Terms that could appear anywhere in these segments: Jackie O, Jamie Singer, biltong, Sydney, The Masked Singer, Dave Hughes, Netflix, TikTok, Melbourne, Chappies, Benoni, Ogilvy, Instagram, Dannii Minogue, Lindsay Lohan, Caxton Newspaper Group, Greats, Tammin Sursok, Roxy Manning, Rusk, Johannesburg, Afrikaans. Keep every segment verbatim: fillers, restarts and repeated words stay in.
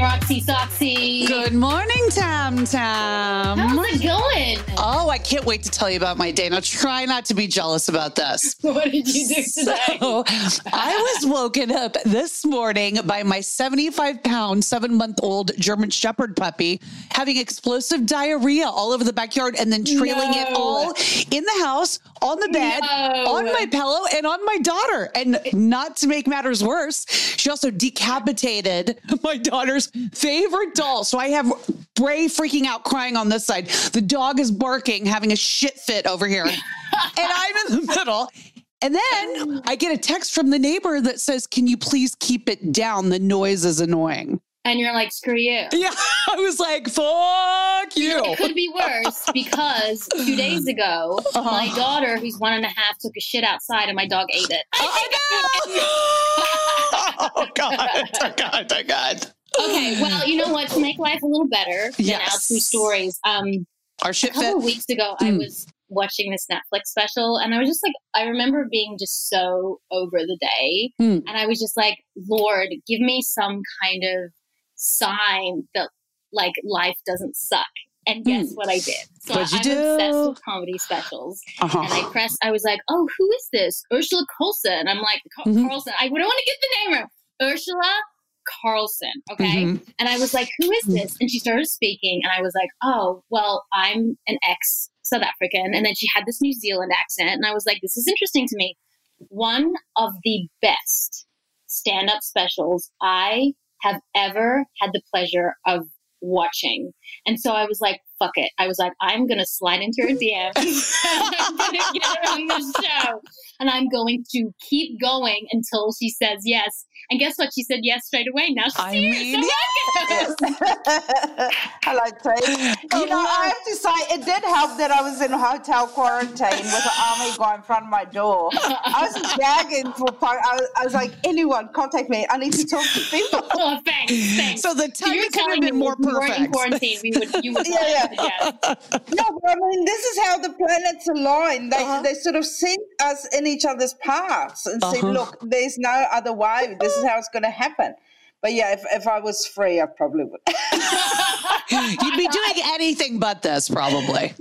Roxy Soxy. Good morning, Tam Tam. How's it going? Oh, I can't wait to tell you about my day. Now, try not to be jealous about this. What did you do today? So, I was woken up this morning by my seventy-five pound, seven-month-old German Shepherd puppy having explosive diarrhea all over the backyard and then trailing no. it all in the house, on the bed, no. on my pillow, and on my daughter. And not to make matters worse, she also decapitated my daughter's favorite doll. So I have Bray freaking out, crying on this side. The dog is barking, having a shit fit over here. And I'm in the middle. And then I get a text from the neighbor that says, can you please keep it down? The noise is annoying. And you're like, screw you. Yeah, I was like, fuck you. It could be worse because two days ago, uh-huh. my daughter, who's one and a half, took a shit outside and my dog ate it. Oh, no! Oh, God. Oh, God. Oh, God. Okay, well, you know what? To make life a little better, yes. now two stories. Um, Our shit a couple fit. of weeks ago, mm. I was watching this Netflix special, and I was just like, I remember being just so over the day, mm. and I was just like, Lord, give me some kind of sign that like life doesn't suck. And guess mm. what I did? So What'd you I'm do? obsessed with comedy specials. Uh-huh. And I pressed. I was like, oh, who is this? Urzila Carlson. I'm like, mm-hmm. Carlson. I don't want to get the name wrong. Urzila Carlson, okay? Mm-hmm. And I was like, who is this? And she started speaking, and I was like, oh, well, I'm an ex-South African. And then she had this New Zealand accent, and I was like, this is interesting to me. One of the best stand-up specials I have ever had the pleasure of watching. And so I was like, fuck it. I was like, I'm going to slide into her D M. I'm going to get her on this show. And I'm going to keep going until she says yes. And guess what? She said yes straight away. Now she's I serious. Mean, yes. Hello, Trace. Oh, you know, no. I have to say, it did help that I was in hotel quarantine with an army guy in front of my door. I was just gagging for part. I, I was like, anyone, contact me. I need to talk to people. Oh, thanks, thanks. So the time so could have been more perfect. In quarantine, we would, you would yeah, yeah. No, but I mean, this is how the planets align. They uh-huh. they sort of see us in each other's paths and uh-huh. say, look, there's no other way. This is how it's going to happen. But yeah, if, if I was free, I probably would. You'd be doing anything but this, probably.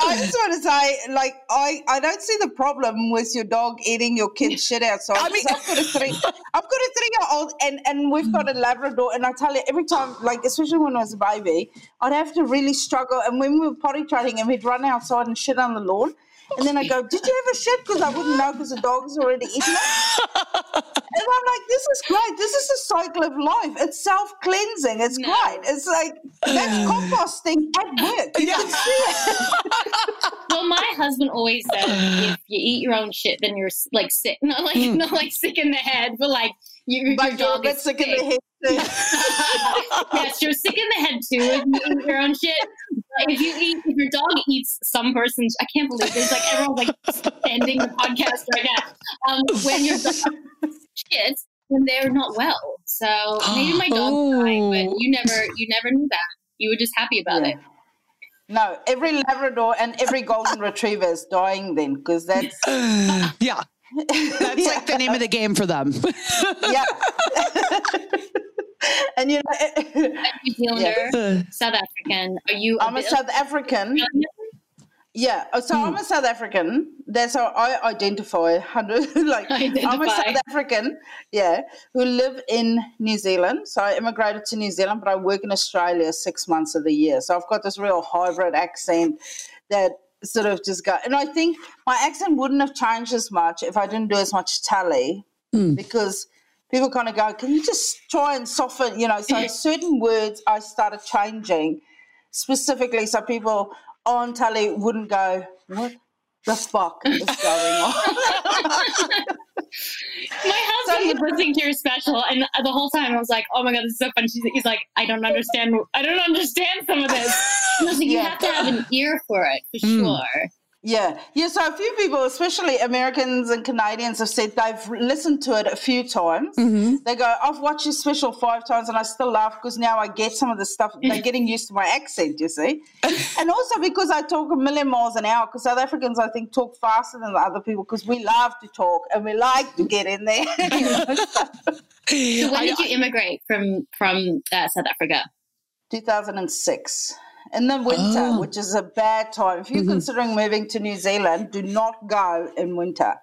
I just want to say, like, I, I don't see the problem with your dog eating your kid's shit outside. I mean, I've got a three, I've got a three-year-old, and, and we've got a Labrador. And I tell you, every time, like, especially when I was a baby, I'd have to really struggle. And when we were potty training, and we'd run outside and shit on the lawn. And then I go, did you have a shit? Because I wouldn't know because the dog's already eaten it. And I'm like, this is great. This is the cycle of life. It's self-cleansing. It's no. great. It's like, that's composting at work. You yeah. can see it. Well, my husband always says, if you eat your own shit, then you're, like, sick. Not like, mm. not like sick in the head, but, like, you, your dog is sick. sick in the head. Yes, you're sick in the head, too, if you eat your own shit. If you eat, if your dog eats some person's, I can't believe there's like everyone's like ending the podcast right now. Um, when your dog shits, then they're not well. So maybe my dog oh. died, but you never, you never knew that. You were just happy about yeah. it. No, every Labrador and every Golden Retriever is dying then because that's uh, yeah, that's yeah. like the name of the game for them. Yeah. And you know, New Zealander, yeah. South African. Are you? I'm a, a South African. Yeah. Oh, so mm. I'm a South African. That's how I identify. Like identify. I'm a South African. Yeah, who live in New Zealand. So I immigrated to New Zealand, but I work in Australia six months of the year. So I've got this real hybrid accent that sort of just got. And I think my accent wouldn't have changed as much if I didn't do as much tally mm. because. People kind of go, can you just try and soften, you know? So certain words I started changing specifically so people on telly wouldn't go, what the fuck is going on? My husband so, would think you're special, and the whole time I was like, "Oh my god, this is so funny." He's like, "I don't understand. I don't understand some of this." And I was like, "You yeah. have to have an ear for it, for mm. sure." Yeah, yeah. So a few people, especially Americans and Canadians, have said they've listened to it a few times. Mm-hmm. They go, "I've watched your special five times, and I still laugh because now I get some of the stuff." They're getting used to my accent, you see, and also because I talk a million miles an hour. Because South Africans, I think, talk faster than other people because we love to talk and we like to get in there. So when did you immigrate from from uh, South Africa? two thousand six. In the winter, oh. which is a bad time. If you're mm-hmm. considering moving to New Zealand, do not go in winter.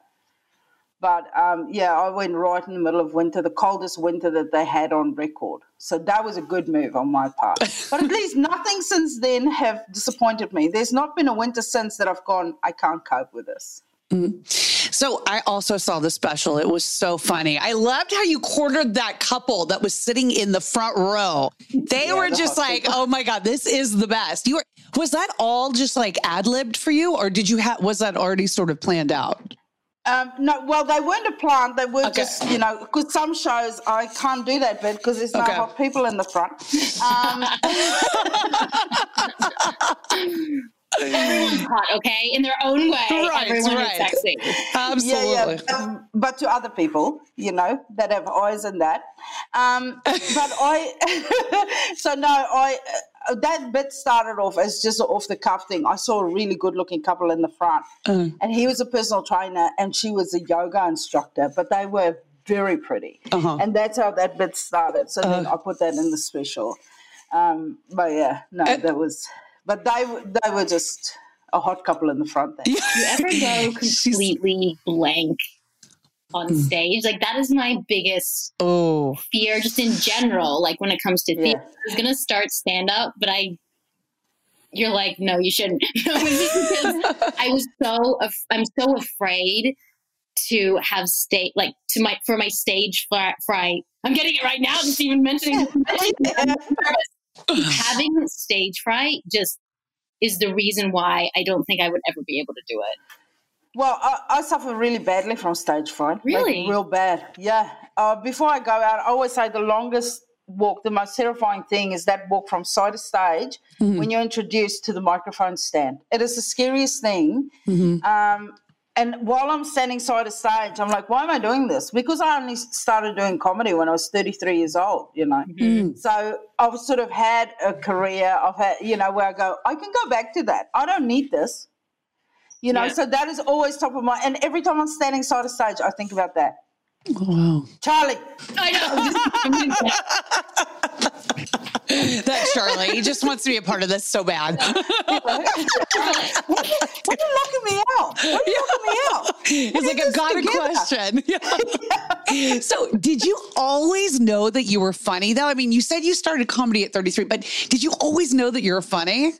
But, um, yeah, I went right in the middle of winter, the coldest winter that they had on record. So that was a good move on my part. But at least nothing since then have disappointed me. There's not been a winter since that I've gone, I can't cope with this. Mm-hmm. So I also saw the special. It was so funny. I loved how you cornered that couple that was sitting in the front row. They yeah, were the just like, people. Oh my God, this is the best. You were, was that all just like ad-libbed for you, or did you have, was that already sort of planned out? Um, no, well, they weren't a plant. They were okay. just, you know, because some shows I can't do that bit because there's no okay. hot people in the front. Um, Everyone's hot, okay? In their own way, right, everyone right. is sexy. Absolutely. Yeah, yeah. Um, but to other people, you know, that have eyes and that. Um, but I, so no, I, uh, that bit started off as just an off-the-cuff thing. I saw a really good-looking couple in the front, mm. and he was a personal trainer and she was a yoga instructor, but they were very pretty. Uh-huh. And that's how that bit started. So uh-huh. then I put that in the special. Um, but, yeah, no, uh- that was... But they they were just a hot couple in the front there. Do you ever go completely blank on stage? Like, that is my biggest oh. fear just in general, like when it comes to theater. Yeah. I was going to start stand-up, but I, you're like, no, you shouldn't. I was so, af- I'm so afraid to have stage, like to my, for my stage fr- fright. I'm getting it right now, just even mentioning it. Having stage fright just is the reason why I don't think I would ever be able to do it. Well, I, I suffer really badly from stage fright. Really? Like, real bad. Yeah. Uh, before I go out, I always say the longest walk, the most terrifying thing is that walk from side to stage mm-hmm. when you're introduced to the microphone stand. It is the scariest thing. Mm-hmm. Um, and while I'm standing side to stage, I'm like, why am I doing this? Because I only started doing comedy when I was thirty-three years old, you know. Mm-hmm. So I've sort of had a career, I've had, you know, where I go, I can go back to that. I don't need this, you know. Yeah. So that is always top of mind. And every time I'm standing side to stage, I think about that. Wow. Charlie. I know. That Charlie. He just wants to be a part of this so bad. Why are you locking me out? Why are you locking me out? He's like, I've got together? a question. Yeah. So did you always know that you were funny, though? I mean, you said you started comedy at thirty-three, but did you always know that you were funny?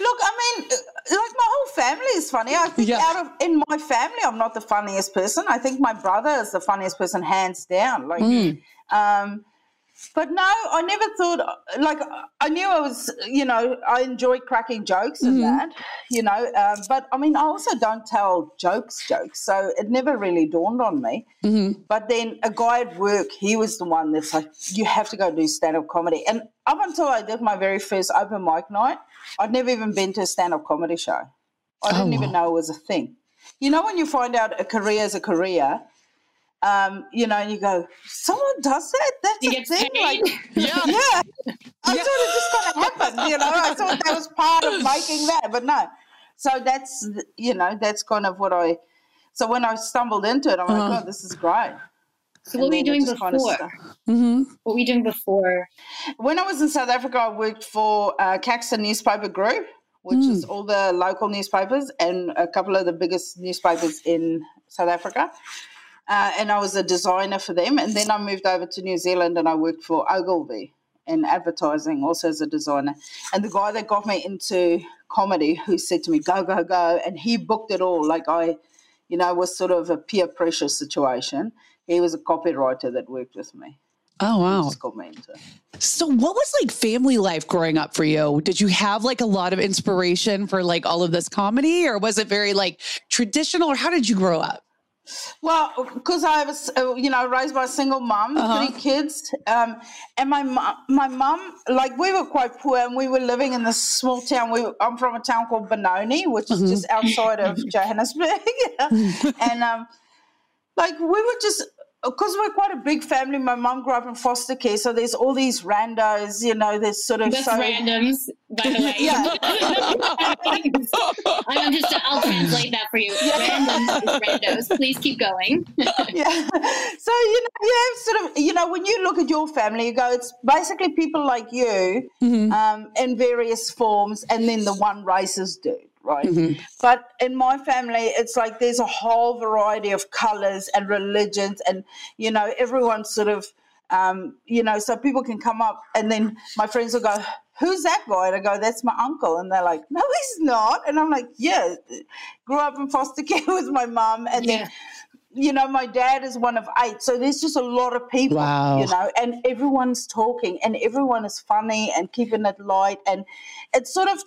Look, I mean, like my whole family is funny. I think yeah. out of in my family, I'm not the funniest person. I think my brother is the funniest person, hands down. Like, mm. um, but no, I never thought. Like, I knew I was, you know, I enjoyed cracking jokes and mm. that, you know. Um, but I mean, I also don't tell jokes, jokes, so it never really dawned on me. Mm-hmm. But then a guy at work, he was the one that's like, you have to go do stand-up comedy. And up until I did my very first open mic night, I'd never even been to a stand-up comedy show. I didn't oh, even wow. know it was a thing. You know, when you find out a career is a career, um, you know, and you go, someone does that? That's you a thing. Like, yeah. yeah. I yeah. thought it just kind of happened, you know. I thought that was part of making that, but no. So that's, you know, that's kind of what I, so when I stumbled into it, I'm uh-huh. like, oh, this is great. So what were you doing before? Mm-hmm. What were you doing before? When I was in South Africa, I worked for uh, Caxton Newspaper Group, which mm. is all the local newspapers and a couple of the biggest newspapers in South Africa. Uh, and I was a designer for them. And then I moved over to New Zealand and I worked for Ogilvy in advertising, also as a designer. And the guy that got me into comedy, who said to me, go, go, go, and he booked it all. Like I, you know, was sort of a peer pressure situation. He was a copywriter that worked with me. Oh, wow. Schoolmates. So what was like family life growing up for you? Did you have like a lot of inspiration for like all of this comedy, or was it very like traditional, or how did you grow up? Well, because I was, you know, raised by a single mum, uh-huh. three kids, um, and my mum, my mum, like we were quite poor, and we were living in this small town. We, were, I'm from a town called Benoni, which is mm-hmm. just outside of Johannesburg, and um, like we were just. Because we're quite a big family, my mum grew up in foster care, so there's all these randos, you know, there's sort of... That's so... randoms, by the way. Yeah. I'm just, I'll translate that for you. Yeah. Randoms is randos. Please keep going. Yeah. So, you know, you have sort of, you know, when you look at your family, you go, it's basically people like you mm-hmm. um, in various forms, and then the one racers do. Right. Mm-hmm. But in my family, it's like there's a whole variety of colors and religions, and, you know, everyone's sort of, um, you know, so people can come up, and then my friends will go, who's that guy? And I go, that's my uncle. And they're like, no, he's not. And I'm like, yeah, grew up in foster care with my mum. And yeah. then, you know, my dad is one of eight. So there's just a lot of people, wow. you know, and everyone's talking and everyone is funny and keeping it light. And it's sort of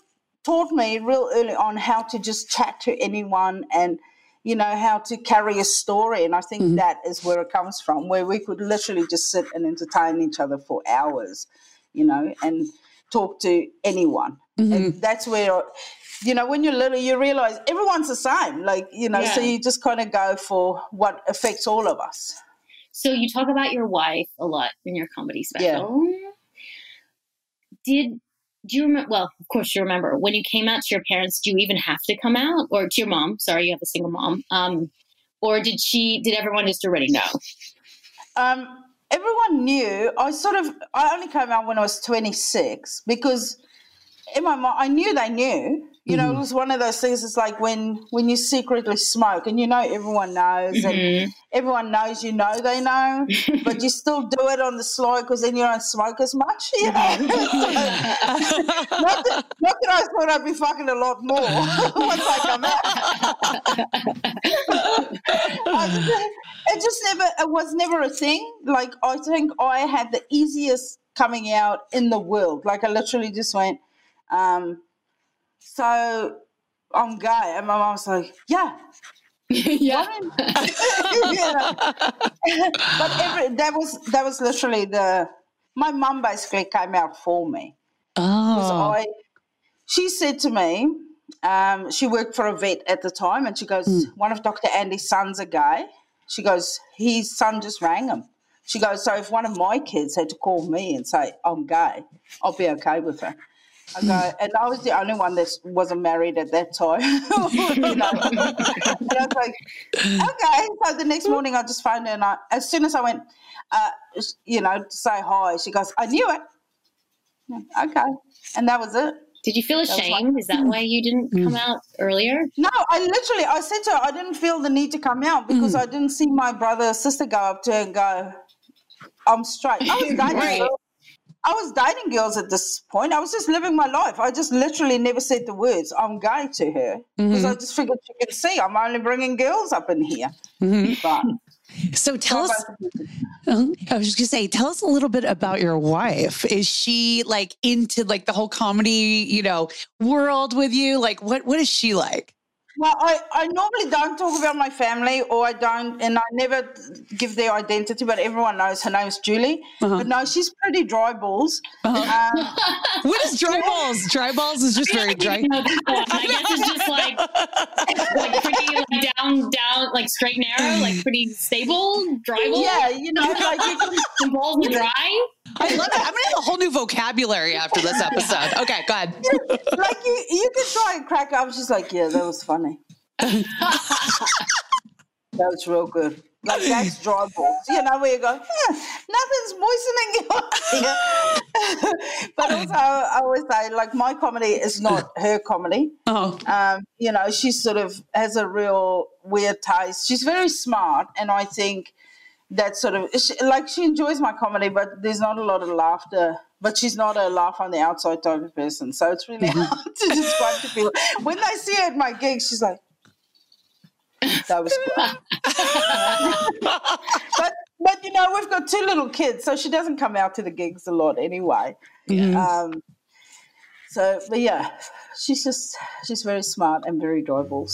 taught me real early on how to just chat to anyone and, you know, how to carry a story. And I think mm-hmm. that is where it comes from, where we could literally just sit and entertain each other for hours, you know, and talk to anyone. Mm-hmm. And that's where, you know, when you're little, you realize everyone's the same. Like, you know, yeah. so you just kind of go for what affects all of us. So you talk about your wife a lot in your comedy special. Yeah. Did... Do you remember, well, of course you remember, when you came out to your parents, do you even have to come out? Or to your mom, sorry, you have a single mom. Um, or did she, did everyone just already know? Um, everyone knew. I sort of, I only came out when I was twenty-six because in my mind, I knew they knew. You know, mm-hmm. it was one of those things, it's like when, when you secretly smoke and you know everyone knows mm-hmm. and everyone knows you know they know, but you still do it on the sly because then you don't smoke as much, you know. not, that, not that I thought I'd be fucking a lot more once I come out. I, it just never, it was never a thing. Like I think I had the easiest coming out in the world. Like I literally just went... um so I'm gay, and my mom's like, yeah, yeah. yeah. But every, that was that was literally the. My mum basically came out for me. Oh, I, she said to me, um, she worked for a vet at the time, and she goes, mm. one of Doctor Andy's sons are gay. She goes, his son just rang him. She goes, so if one of my kids had to call me and say I'm gay, I'll be okay with her. I go, and I was the only one that wasn't married at that time. You know? And I was like, okay. So the next morning I just phoned her, and I, as soon as I went, uh, you know, to say hi, she goes, I knew it. Okay. And that was it. Did you feel ashamed? Like, is that why you didn't come out earlier? No, I literally, I said to her, I didn't feel the need to come out because mm. I didn't see my brother or sister go up to her and go, I'm straight. I was going I was dating girls at this point. I was just living my life. I just literally never said the words, I'm gay, to her because mm-hmm. I just figured she could see I'm only bringing girls up in here. Mm-hmm. But, so tell us, um, I was just going to say, tell us a little bit about your wife. Is she like into like the whole comedy, you know, world with you? Like what, what is she like? Well, I, I normally don't talk about my family, or I don't, and I never give their identity, but everyone knows her name is Julie. Uh-huh. But no, she's pretty dry balls. Uh-huh. Um, what is dry balls? Dry balls is just very dry. I guess it's just like, like pretty like down, down, like straight narrow, like pretty stable, dry balls. Yeah, you know, like you can balls are dry. I love it. I'm going to have a whole new vocabulary after this episode. Okay, go ahead. Like, you you can try and crack up. She's like, yeah, that was funny. That was real good. Like, that's dry balls. You know, where you go, yeah, nothing's moistening your But also, I always say, like, my comedy is not her comedy. Oh. Um, you know, she sort of has a real weird taste. She's very smart, and I think... that sort of, like, she enjoys my comedy, but there's not a lot of laughter. But she's not a laugh on the outside type of person, so it's really hard to describe to people. When they see her at my gigs, she's like, that was cool. But But, you know, we've got two little kids, so she doesn't come out to the gigs a lot anyway. Yes. Um, so, but, yeah, she's just she's very smart and very adorable.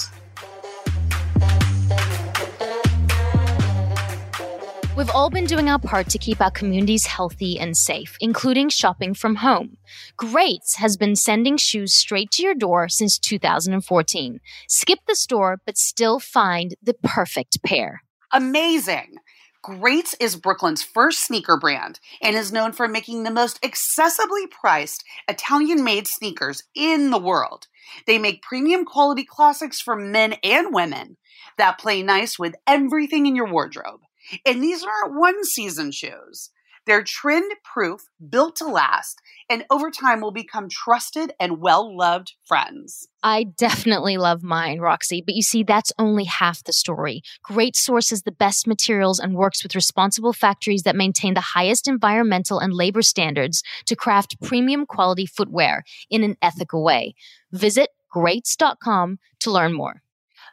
We've all been doing our part to keep our communities healthy and safe, including shopping from home. Greats has been sending shoes straight to your door since two thousand fourteen. Skip the store, but still find the perfect pair. Amazing. Greats is Brooklyn's first sneaker brand and is known for making the most accessibly priced Italian-made sneakers in the world. They make premium quality classics for men and women that play nice with everything in your wardrobe. And these aren't one-season shoes. They're trend-proof, built to last, and over time will become trusted and well-loved friends. I definitely love mine, Roxy, but you see, that's only half the story. Great sources the best materials and works with responsible factories that maintain the highest environmental and labor standards to craft premium quality footwear in an ethical way. Visit greats dot com to learn more.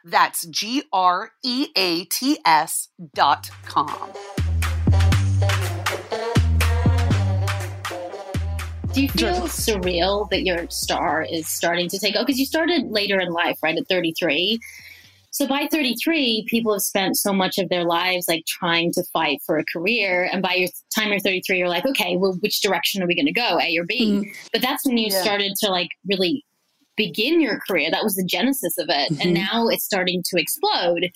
That's G R E A T S dot com. Do you feel surreal that your star is starting to take off? Because you started later in life, right, at thirty-three. So by thirty-three, people have spent so much of their lives like trying to fight for a career. And by your time you're thirty-three, you're like, okay, well, which direction are we going to go, A or B? Mm-hmm. But that's when you yeah. started to like really begin your career. That was the genesis of it. Mm-hmm. And now it's starting to explode.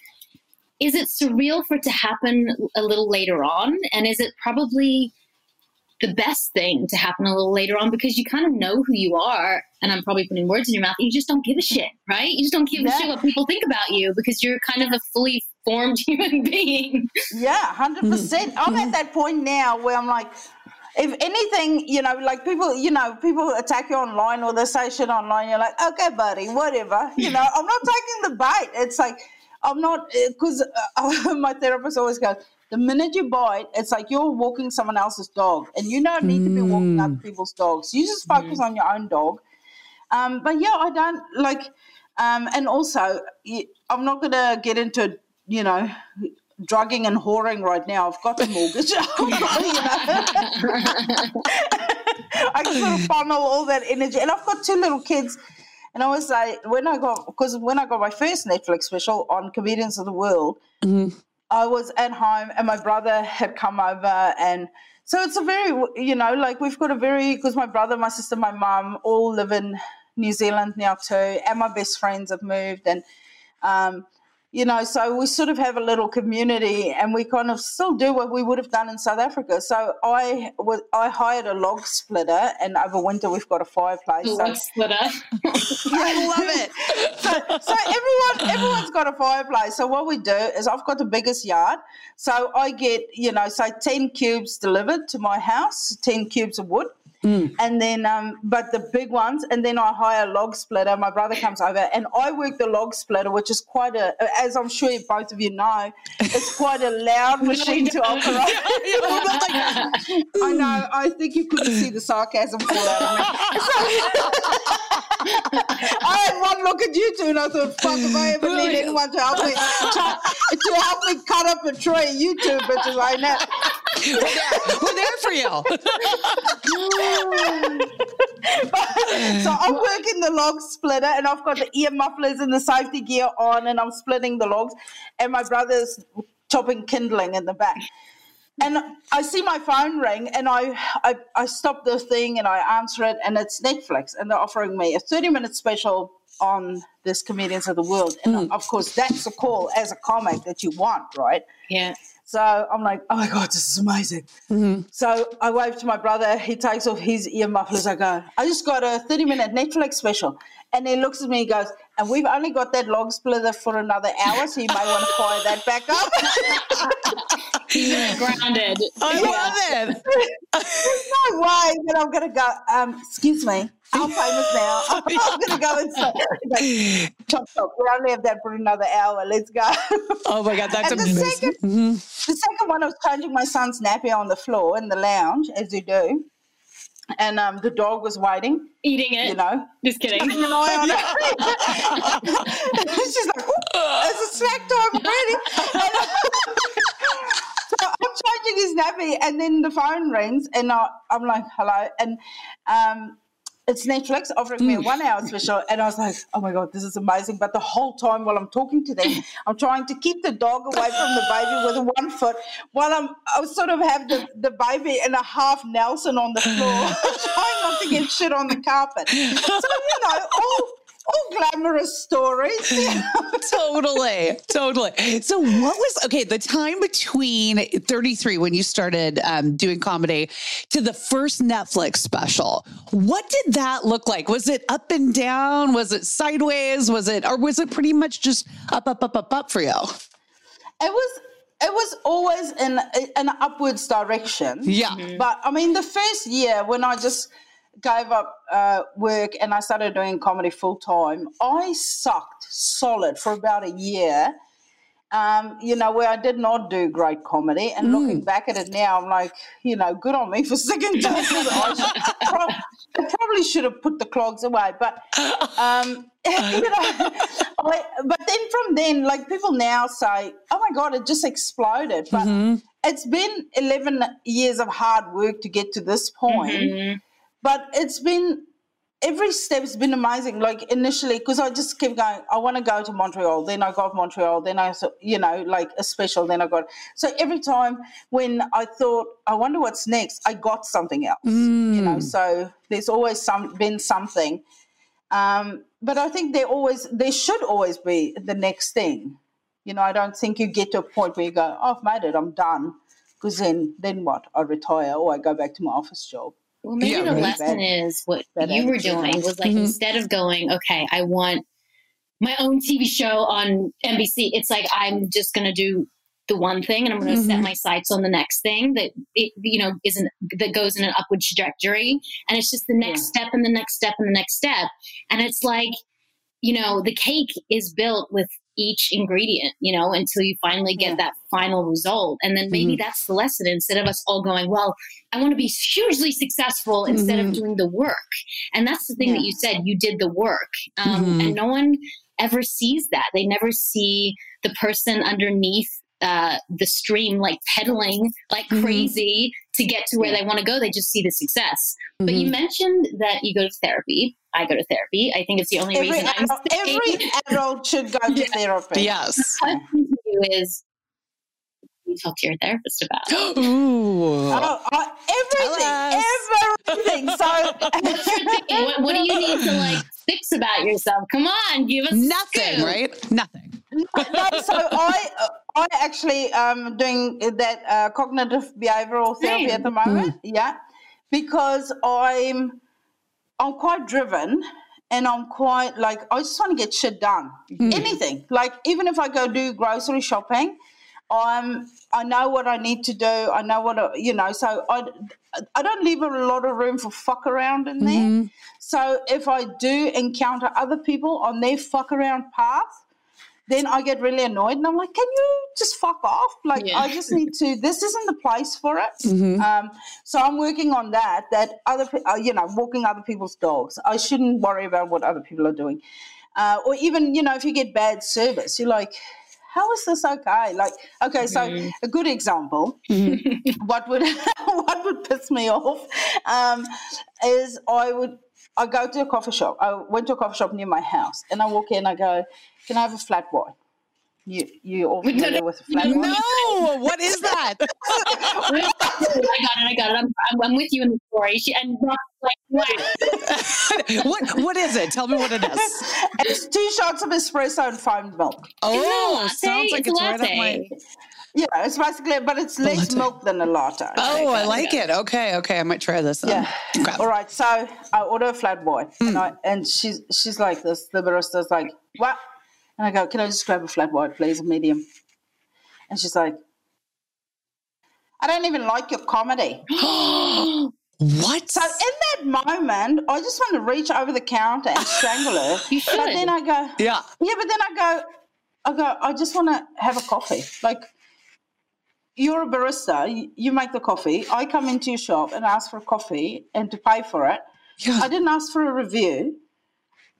Is it surreal for it to happen a little later on? And is it probably the best thing to happen a little later on because you kind of know who you are? And I'm probably putting words in your mouth. You just don't give a shit, right? You just don't give yeah. a shit what people think about you because you're kind of a fully formed human being. Yeah, one hundred percent. Mm-hmm. I'm at that point now where I'm like, if anything, you know, like people, you know, people attack you online or they say shit online. You're like, okay, buddy, whatever. You know, I'm not taking the bite. It's like, I'm not, because uh, my therapist always goes, the minute you bite, it's like you're walking someone else's dog and you don't need mm. to be walking other people's dogs. You just focus mm. on your own dog. Um, but yeah, I don't like, um, and also I'm not going to get into, you know, drugging and whoring right now. I've got a mortgage. I can sort of funnel all that energy. And I've got two little kids. And I was like, when I got, because when I got my first Netflix special on Comedians of the World, mm-hmm. I was at home and my brother had come over. And so it's a very, you know, like we've got a very, because my brother, my sister, my mum all live in New Zealand now too. And my best friends have moved. And, um, you know, so we sort of have a little community and we kind of still do what we would have done in South Africa. So I was, I hired a log splitter and over winter we've got a fireplace. So. Log splitter. I love it. So, so everyone, everyone's got a fireplace. So what we do is I've got the biggest yard. So I get, you know, say so ten cubes delivered to my house, ten cubes of wood. Mm. And then, um, but the big ones, and then I hire a log splitter. My brother comes over and I work the log splitter, which is quite a, as I'm sure both of you know, it's quite a loud machine to operate. I know, I think you couldn't see the sarcasm fall out of me. I had one look at you two and I thought, fuck, if I ever need anyone to help me, to, to help me cut up a tree, you two bitches, I know. We're there, we're there for you. So I'm working the log splitter and I've got the ear mufflers and the safety gear on and I'm splitting the logs and my brother's chopping kindling in the back. And I see my phone ring and I, I, I stop the thing and I answer it and it's Netflix and they're offering me a thirty-minute special on this Comedians of the World. And mm. of course, that's a call as a comic that you want, right? Yeah. So I'm like, oh, my God, this is amazing. Mm-hmm. So I wave to my brother. He takes off his ear mufflers. I go, I just got a thirty-minute Netflix special. And he looks at me and goes, and we've only got that log splitter for another hour, so you may want to fire that back up. He's really grounded. I yeah. love it. There's no way that I'm going to go, um, excuse me, I'm famous now. I'm going to go inside. Like, chop, chop. We only have that for another hour. Let's go. Oh, my God, that's and amazing. The second, mm-hmm. the second one, I was changing my son's nappy on the floor in the lounge, as you do. And um, the dog was waiting. Eating it. You know. Just kidding. Keeping an eye on it. She's like, it's a snack time already. So I'm is nappy. And then the phone rings and I, I'm like, hello. And um, it's Netflix offering me a one hour special. And I was like, oh my God, this is amazing. But the whole time while I'm talking to them, I'm trying to keep the dog away from the baby with one foot while I'm, I sort of have the, the baby in a half Nelson on the floor, trying not to get shit on the carpet. So, you know, all. All glamorous stories. Totally, totally. So what was, okay, the time between thirty-three when you started um, doing comedy to the first Netflix special, what did that look like? Was it up and down? Was it sideways? Was it, or was it pretty much just up, up, up, up, up for you? It was, it was always in an upwards direction. Yeah. Mm-hmm. But I mean, the first year when I just gave up uh, work and I started doing comedy full-time, I sucked solid for about a year, um, you know, where I did not do great comedy. And mm. looking back at it now, I'm like, you know, good on me for sticking to it. Prob- I probably should have put the clogs away. But, um, you know, I, but then from then, like people now say, oh, my God, it just exploded. But mm-hmm. it's been eleven years of hard work to get to this point. Mm-hmm. But it's been, every step's been amazing. Like initially, because I just kept going, I want to go to Montreal. Then I got Montreal. Then I, you know, like a special. Then I got. So every time when I thought, I wonder what's next, I got something else, mm. you know. So there's always some been something. Um, but I think there always, there should always be the next thing. You know, I don't think you get to a point where you go, oh, I've made it, I'm done. Because then, then what? I retire or I go back to my office job. Well, maybe yeah, the really lesson bad. is what that you were doing was like, mm-hmm. instead of going, okay, I want my own T V show on N B C, it's like, I'm just going to do the one thing and I'm going to mm-hmm. set my sights on the next thing that, it, you know, isn't, that goes in an upward trajectory. And it's just the next yeah. step and the next step and the next step. And it's like, you know, the cake is built with each ingredient, you know, until you finally get yeah. that final result. And then maybe mm-hmm. that's the lesson, instead of us all going, well, I want to be hugely successful instead mm-hmm. of doing the work. And that's the thing yeah. that you said, you did the work. Um, mm-hmm. And no one ever sees that. They never see the person underneath uh, the stream, like pedaling like mm-hmm. crazy to get to where yeah. they want to go. They just see the success. Mm-hmm. But you mentioned that you go to therapy. I go to therapy. I think it's the only every reason adult, I'm staying. Every adult should go to yeah. therapy. Yes. The question to you is, you talk to your therapist about it. Ooh. Oh, oh, everything, everything. So, what, what do you need to like fix about yourself? Come on, give us nothing, scoop. Right? Nothing. No, no, so I, I actually um doing that uh, cognitive behavioral therapy Same. at the moment. Mm. Yeah, because I'm. I'm quite driven and I'm quite like, I just want to get shit done. Mm. Anything. Like even if I go do grocery shopping, I'm, I know what I need to do. I know what, I, you know, so I, I don't leave a lot of room for fuck around in there. Mm-hmm. So if I do encounter other people on their fuck around path, then I get really annoyed and I'm like, can you just fuck off? Like yeah. I just need to, this isn't the place for it. Mm-hmm. Um, so I'm working on that, that other, uh, you know, walking other people's dogs. I shouldn't worry about what other people are doing. Uh, or even, you know, if you get bad service, you're like, how is this okay? Like, okay, so mm-hmm. a good example, mm-hmm. what would what would piss me off um, is I would, I go to a coffee shop. I went to a coffee shop near my house and I walk in and I go, can I have a flat white? You, you all familiar with a flat white? No, what is that? I got it, I got it. I'm, I'm, I'm with you in the story. She, and not like, what? what? What is it? Tell me what it is. It's two shots of espresso and foamed milk. Oh, sounds like it's, it's right up my... Yeah, it's basically, but it's less milk than a latte. Oh, I like it. Okay, okay, I might try this. Then. Yeah. Okay. All right, so I order a flat white, mm. and, I, and she's she's like this. The barista's like, what? And I go, can I just grab a flat white, please, a medium? And she's like, I don't even like your comedy. What? So in that moment, I just want to reach over the counter and strangle her. You should. But then I go, yeah, yeah. But then I go, I go, I just want to have a coffee, like. You're a barista, you make the coffee. I come into your shop and ask for a coffee and to pay for it. Yeah. I didn't ask for a review,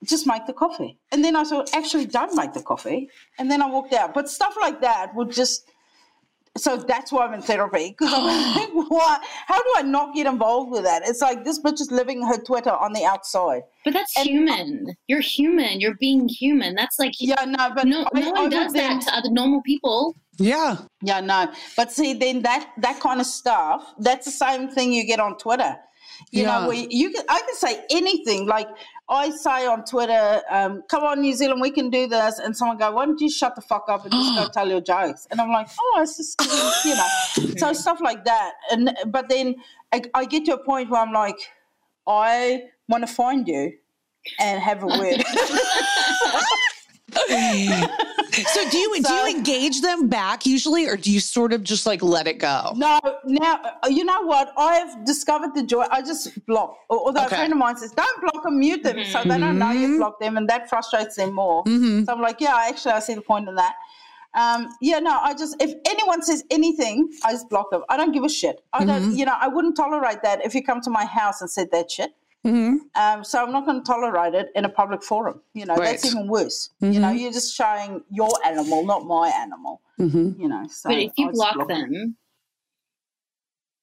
just make the coffee. And then I thought, actually, don't make the coffee. And then I walked out. But stuff like that would just So that's why I'm in therapy. Why? How do I not get involved with that? It's like this bitch is living her Twitter on the outside. But that's and human. I, you're human. You're being human. That's like yeah, no, but no, I, no one I, does that to other normal people. Yeah. Yeah, no. But see, then that that kind of stuff, that's the same thing you get on Twitter. You yeah. know, where you can, I can say anything. Like I say on Twitter, um, come on, New Zealand, we can do this. And someone go, why don't you shut the fuck up and just go tell your jokes? And I'm like, oh, it's just, you know. So stuff like that. And But then I, I get to a point where I'm like, I want to find you and have a word. So do you so, do you engage them back usually, or do you sort of just like let it go? No, now you know what I've discovered the joy. I just block. Although okay. a friend of mine says don't block and mute them, mm-hmm. so they don't know you block them, and that frustrates them more. Mm-hmm. So I'm like, yeah, actually, I see the point in that. Um, yeah, no, I just if anyone says anything, I just block them. I don't give a shit. I mm-hmm. don't, you know, I wouldn't tolerate that if you come to my house and said that shit. Mm-hmm. Um, so I'm not going to tolerate it in a public forum. You know, right. that's even worse. Mm-hmm. You know, you're just showing your animal, not my animal. Mm-hmm. You know, so but if you block, block them, them,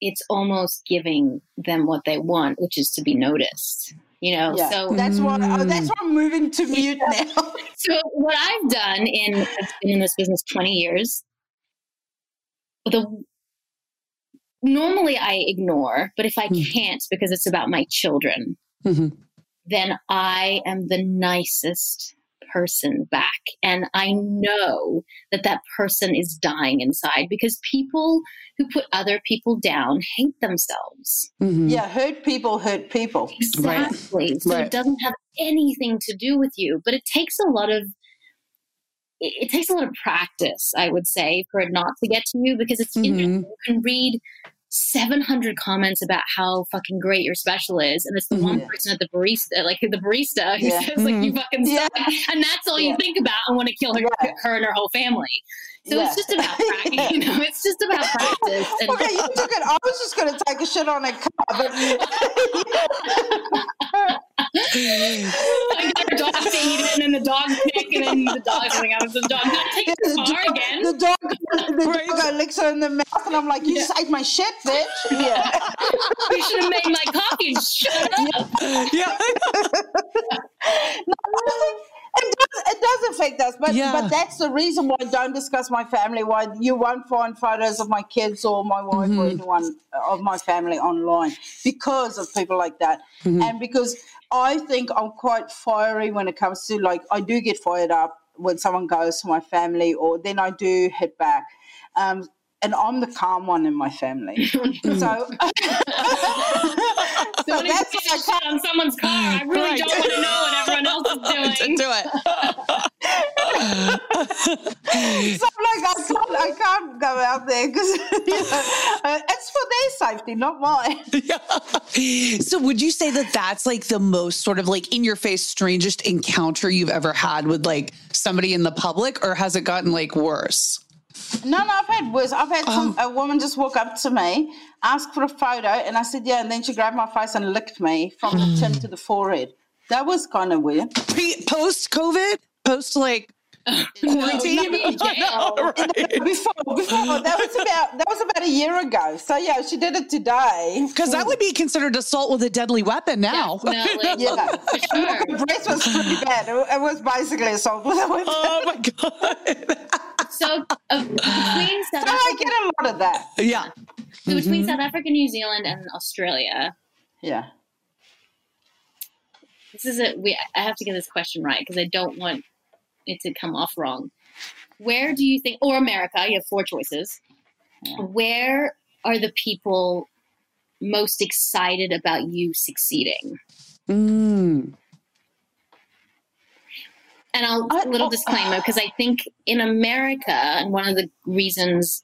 it's almost giving them what they want, which is to be noticed. You know, yeah. so that's what oh, that's what I'm moving to mute yeah. now. So what I've done in I've been in this business twenty years. The Normally I ignore, but if I can't because it's about my children, mm-hmm. then I am the nicest person back. And I know that that person is dying inside because people who put other people down hate themselves. Mm-hmm. Yeah, hurt people hurt people. Exactly. Right. So right. it doesn't have anything to do with you, but it takes a lot of It takes a lot of practice, I would say, for it not to get to you because it's mm-hmm. interesting. You can read seven hundred comments about how fucking great your special is, and it's the mm-hmm. one person at the barista, like the barista, who yeah. says like mm-hmm. you fucking suck, yeah. and that's all yeah. you think about and want to kill her, yeah. her and her whole family. So yeah. it's just about practice. yeah. You know, it's just about practice. And- okay, you took it. I was just going to take a shit on a car, but. I got a dog to eat it, and then the dog pick, and then the dog. Like, I was the dog got taken yeah, the car dog, again. The dog, the right. dog licks her in the mouth, and I'm like, you yeah. just ate my shit, bitch. Yeah. You should have made my coffee. Shut up. Yeah. yeah. No, it does, it does affect us, but yeah. but that's the reason why I don't discuss my family. Why you won't find photos of my kids or my wife mm-hmm. or anyone of my family online because of people like that, mm-hmm. and because. I think I'm quite fiery when it comes to, like, I do get fired up when someone goes to my family, or then I do hit back. Um, and I'm the calm one in my family. so, so, so that's you like, shit on someone's car, I really right. don't want to know what everyone else is doing. Do it. So I'm like, I can't, I can't go out there because you know, it's for their safety, not mine. Yeah. So would you say that that's like the most sort of like in your face, strangest encounter you've ever had with like somebody in the public, or has it gotten like worse? No, no, I've had worse. I've had some, oh. a woman just walk up to me, ask for a photo, and I said, yeah, and then she grabbed my face and licked me from the chin to the forehead. That was kind of weird. Pre- post-COVID? Post-like quarantine? No, no, no, no, right. Before, before that, was about, that was about a year ago. So, yeah, she did it today. Because that would be considered assault with a deadly weapon now. Definitely. Yeah, for sure. The breast was pretty bad. It was basically assault with a weapon. Oh, my God. So, uh, between South so Africa, I get a lot of that. Yeah. So between mm-hmm. South Africa, New Zealand, and Australia. Yeah. This is a. We. I have to get this question right because I don't want it to come off wrong. Where do you think, or America? You have four choices. Yeah. Where are the people most excited about you succeeding? Mm. And I'll, a little disclaimer, because I think in America, and one of the reasons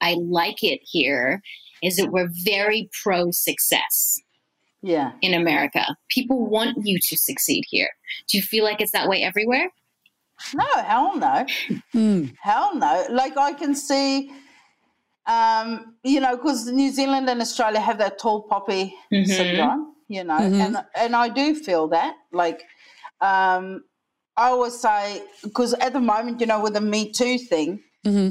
I like it here is that we're very pro-success. Yeah. In America. People want you to succeed here. Do you feel like it's that way everywhere? No, hell no. Mm. Hell no. Like I can see, um, you know, because New Zealand and Australia have that tall poppy mm-hmm. syndrome, you know, mm-hmm. and, and I do feel that. Like, um, I always say, because at the moment, you know, with the Me Too thing, mm-hmm.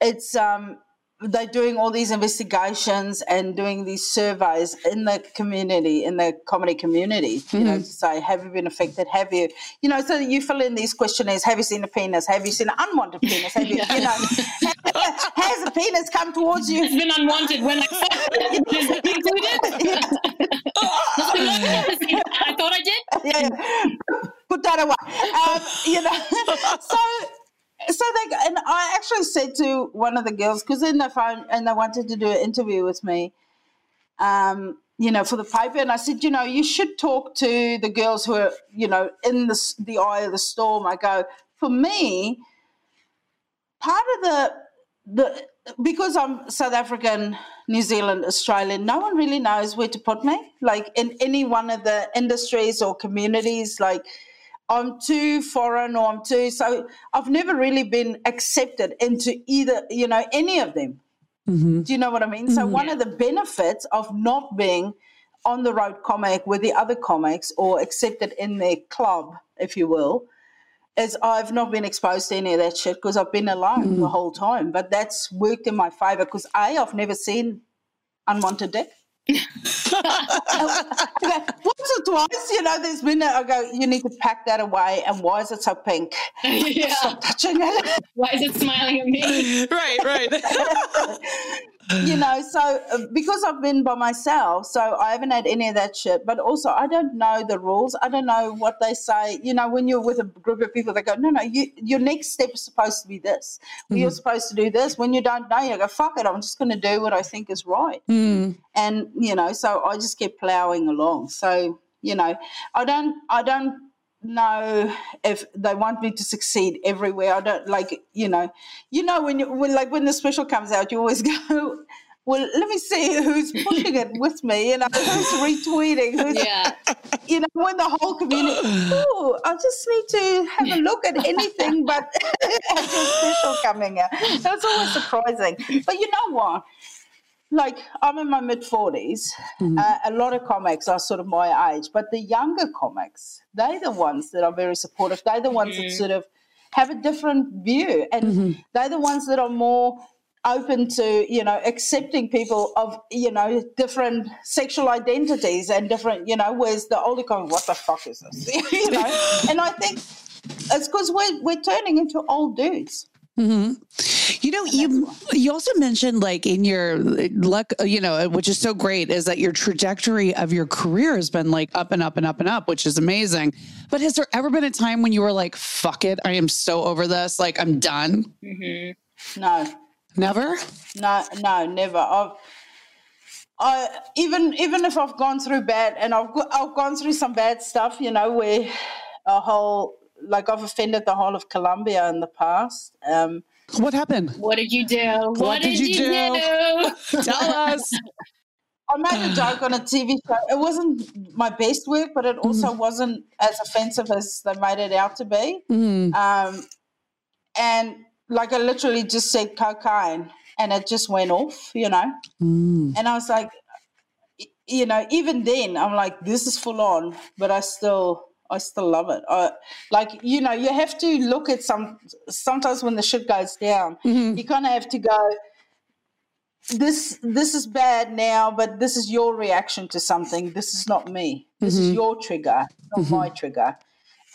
it's um, they're doing all these investigations and doing these surveys in the community, in the comedy community, mm-hmm. you know, to say, have you been affected? Have you, you know, so you fill in these questionnaires. Have you seen a penis? Have you seen an unwanted penis? Have you, you know, has a penis come towards you? It's been unwanted when I I thought I did. Yeah, yeah. Put that away. Um, you know, so... So they, and I actually said to one of the girls, because then they found, and they wanted to do an interview with me, um, you know, for the paper. And I said, you know, you should talk to the girls who are, you know, in the, the eye of the storm. I go, for me, part of the, the, because I'm South African, New Zealand, Australian, no one really knows where to put me, like in any one of the industries or communities, like, I'm too foreign or I'm too, so I've never really been accepted into either, you know, any of them. Mm-hmm. Do you know what I mean? Mm-hmm. So one of the benefits of not being on the road comic with the other comics or accepted in their club, if you will, is I've not been exposed to any of that shit because I've been alone mm-hmm. the whole time. But that's worked in my favour because A, I've never seen unwanted dick. Once or twice, you know, there's been a, I go, you need to pack that away, and why is it so pink? Yeah. Stop touching it. Why is it smiling at me? Right, right. You know, so because I've been by myself, so I haven't had any of that shit, but also I don't know the rules. I don't know what they say. You know, when you're with a group of people, they go, no, no, you, your next step is supposed to be this. Mm-hmm. You're supposed to do this. When you don't know, you go, fuck it, I'm just going to do what I think is right. Mm. And, you know, so I just kept ploughing along. So, you know, I don't, I don't, know if they want me to succeed everywhere. I don't like, you know, you know, when you when, like when the special comes out, you always go, well, let me see who's pushing it with me, you know, who's retweeting, who's, yeah. you know, when the whole community, oh, I just need to have a look at anything but at your special coming out. So it's always surprising. But you know what? Like, I'm in my mid forties. Mm-hmm. Uh, a lot of comics are sort of my age, but the younger comics, they're the ones that are very supportive. They're the ones mm-hmm. that sort of have a different view, and mm-hmm. they're the ones that are more open to, you know, accepting people of, you know, different sexual identities and different, you know, whereas the older comics, what the fuck is this? You know? And I think it's because we're, we're turning into old dudes. Mm-hmm. You know, you you also mentioned, like, in your luck, you know, which is so great, is that your trajectory of your career has been like up and up and up and up, which is amazing. But has there ever been a time when you were like, fuck it, I am so over this, like, I'm done? Mm-hmm. No. Never? No, no, never. I've, I even even if I've gone through bad, and I've I've gone through some bad stuff, you know, where a whole. Like, I've offended the whole of Colombia in the past. Um, what happened? What did you do? What, what did, did you, you do? do? Tell us. I made a joke on a T V show. It wasn't my best work, but it also mm. wasn't as offensive as they made it out to be. Mm. Um, and, like, I literally just said cocaine, and it just went off, you know. Mm. And I was like, you know, even then, I'm like, this is full on, but I still... I still love it. I, like, you know, you have to look at some, sometimes when the shit goes down, mm-hmm. you kind of have to go, this this is bad now, but this is your reaction to something. This is not me. This mm-hmm. is your trigger, not mm-hmm. my trigger.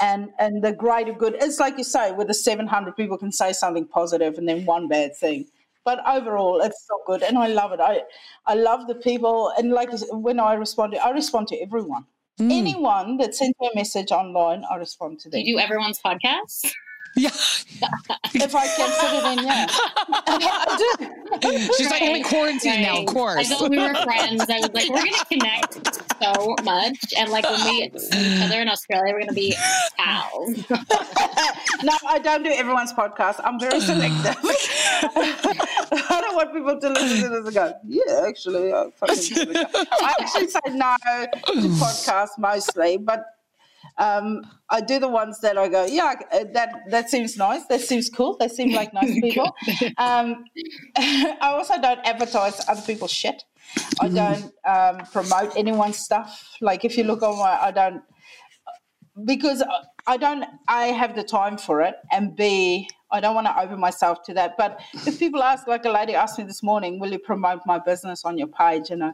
And and the greater good, it's like you say, with the seven hundred people can say something positive and then one bad thing. But overall, it's so good, and I love it. I, I love the people, and like when I respond to, I respond to everyone. Mm. Anyone that sends me a message online, I respond to them. Do you do everyone's podcast? Yeah. If I can fit it in, yeah. I do. She's right. Like, I'm in quarantine right. now, of course. I thought we were friends. I was like, we're going to connect so much. And, like, when we see each other in Australia, we're going to be pals. No, I don't do everyone's podcast. I'm very selective. I don't want people to listen to this and go, yeah, actually, I fucking do this. I actually say no to podcasts mostly, but... Um, I do the ones that I go, yeah, that that seems nice, that seems cool, they seem like nice people. Um, I also don't advertise other people's shit. I don't um, promote anyone's stuff. Like, if you look on my, I don't, because I don't, I have the time for it, and B, I don't want to open myself to that. But if people ask, like a lady asked me this morning, will you promote my business on your page? And I,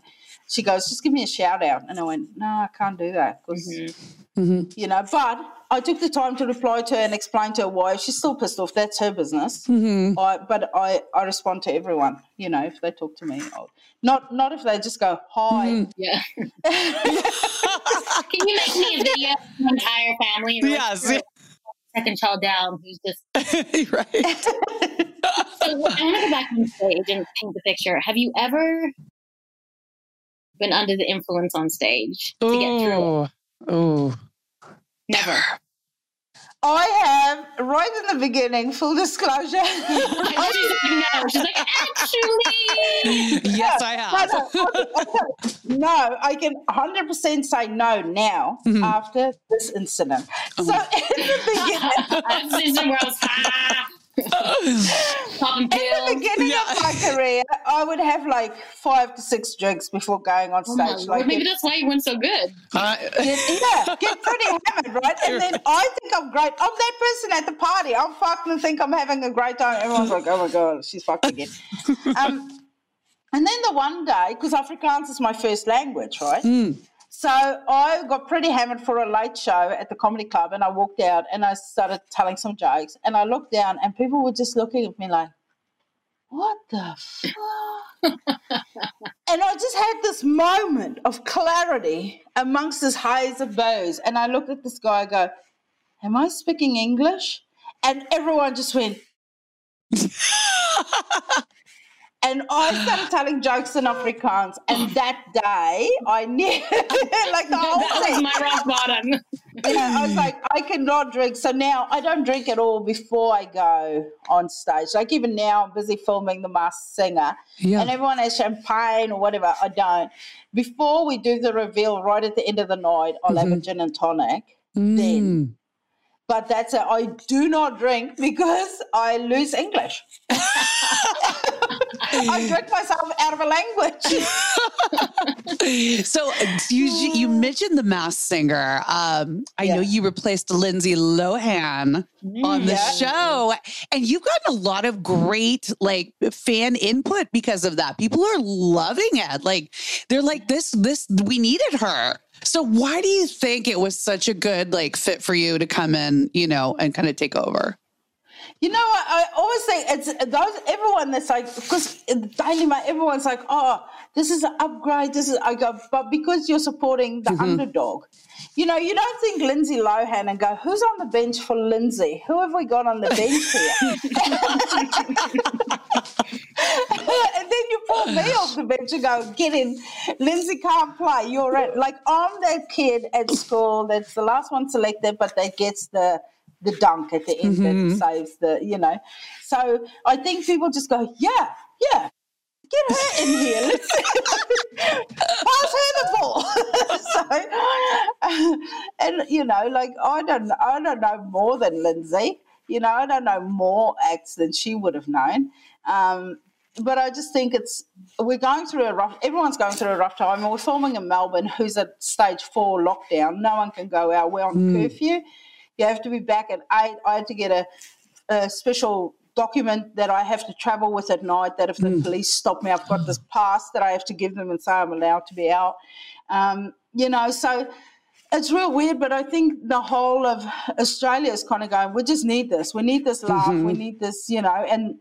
she goes, just give me a shout out. And I went, no, I can't do that. Because, mm-hmm. you know, but I took the time to reply to her and explain to her why. She's still pissed off. That's her business. Mm-hmm. I, but I, I respond to everyone, you know, if they talk to me. I'll, not not if they just go, hi. Mm-hmm. Yeah. Can you make me a video of the entire family? Yes, yes. Second child down, who's just right. So well, I want to go back on stage and paint the picture. Have you ever been under the influence on stage to ooh, get through? Oh, never. I have right in the beginning. Full disclosure. I like, no. She's like, actually, yes, I have. No, no, no, I can one hundred percent say no now mm-hmm. after this incident. Oh. So in the beginning, in the beginning yeah. of my career, I would have like five to six drinks before going on stage. Oh like well, maybe it, that's why you went so good. Uh, get, yeah, get pretty hammered, right? And then I think I'm great. I'm that person at the party. I'm fucked and think I'm having a great time. Everyone's like, oh my God, she's fucked again. Um, and then the one day, because Afrikaans is my first language, right? Mm. So I got pretty hammered for a late show at the comedy club, and I walked out and I started telling some jokes, and I looked down and people were just looking at me like, what the fuck? And I just had this moment of clarity amongst this haze of booze, and I looked at this guy, I go, am I speaking English? And everyone just went. And I started telling jokes in Afrikaans, and that day I knew, like the no, whole that thing. That was my rock bottom. Yeah, I was like, I cannot drink. So now I don't drink at all before I go on stage. Like even now I'm busy filming The Masked Singer, yeah. and everyone has champagne or whatever. I don't. Before we do the reveal right at the end of the night, I'll mm-hmm. have a gin and tonic mm. then. But that's it. I do not drink because I lose English. I drink myself out of a language. So you, you mentioned The Masked Singer. Um, I yeah. know you replaced Lindsay Lohan mm, on the yeah. show, and you've gotten a lot of great like fan input because of that. People are loving it. Like they're like this. This we needed her. So why do you think it was such a good like fit for you to come in, you know, and kind of take over? You know, I, I always think it's those everyone that's like, because Daily Mail, everyone's like, oh, this is an upgrade. This is, I go, but because you're supporting the mm-hmm. underdog, you know, you don't think Lindsay Lohan and go, who's on the bench for Lindsay? Who have we got on the bench here? And then you pull me off the bench and go, get in. Lindsay can't play. You're right. Like, I'm that kid at school that's the last one selected, but that gets the, the dunk at the end mm-hmm. that saves the, you know. So I think people just go, yeah, yeah, get her in here. Let's pass her the ball. So, and, you know, like I don't, I don't know more than Lindsay. You know, I don't know more acts than she would have known. Um, but I just think it's, we're going through a rough, everyone's going through a rough time. And we're filming in Melbourne, who's at stage four lockdown. No one can go out. We're on mm. curfew. You have to be back at eight. I had to get a, a special document that I have to travel with at night, that if the mm. police stop me, I've got this pass that I have to give them and say I'm allowed to be out. Um, you know, so it's real weird, but I think the whole of Australia is kind of going, we just need this. We need this laugh. Mm-hmm. We need this, you know, and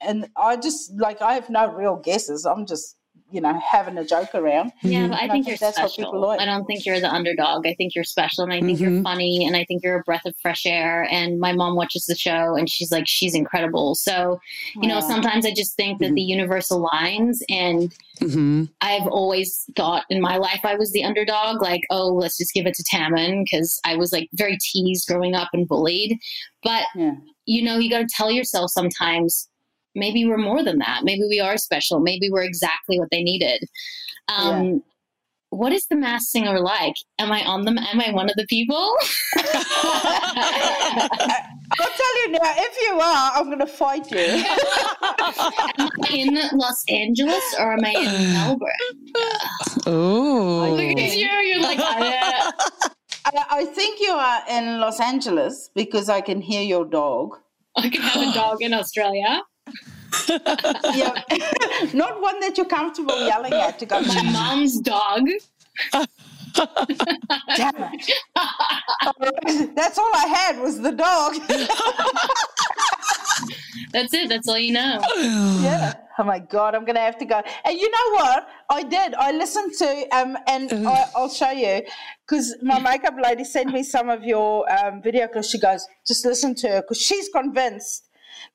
and I just, like, I have no real guesses. I'm just, you know, having a joke around. Yeah, but I think, I think you're that's special. What people like. I don't think you're the underdog. I think you're special, and I think mm-hmm. you're funny, and I think you're a breath of fresh air. And my mom watches the show, and she's like, she's incredible. So, you yeah. know, sometimes I just think that mm-hmm. the universe aligns, and mm-hmm. I've always thought in my life I was the underdog, like, oh, let's just give it to Tammin, because I was, like, very teased growing up and bullied. But, yeah. you know, you got to tell yourself sometimes, maybe we're more than that. Maybe we are special. Maybe we're exactly what they needed. Um, yeah. What is The Masked Singer like? Am I on them? Am I one of the people? I'll tell you now, if you are, I'm going to fight you. Am I in Los Angeles or am I in Melbourne? Oh. Look at you. You're like, I, uh... I, I think you are in Los Angeles because I can hear your dog. I can have a dog in Australia. Yeah. Not one that you're comfortable yelling at to go. My mum's dog. Damn it. That's all I had was the dog. That's it. That's all you know. Yeah. Oh, my God, I'm going to have to go. And you know what? I did. I listened to, um, and I, I'll show you, because my makeup lady sent me some of your um, video clips. She goes, just listen to her, because she's convinced.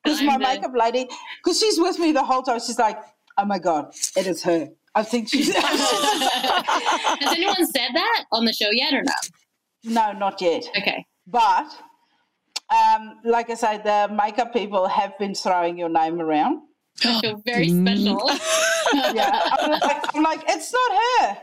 Because my the... makeup lady, because she's with me the whole time, she's like, oh, my God, it is her. I think she's... Has anyone said that on the show yet or no? No, not yet. Okay. But, um, like I said, the makeup people have been throwing your name around. I feel very special. Yeah. I'm like, I'm like, it's not her.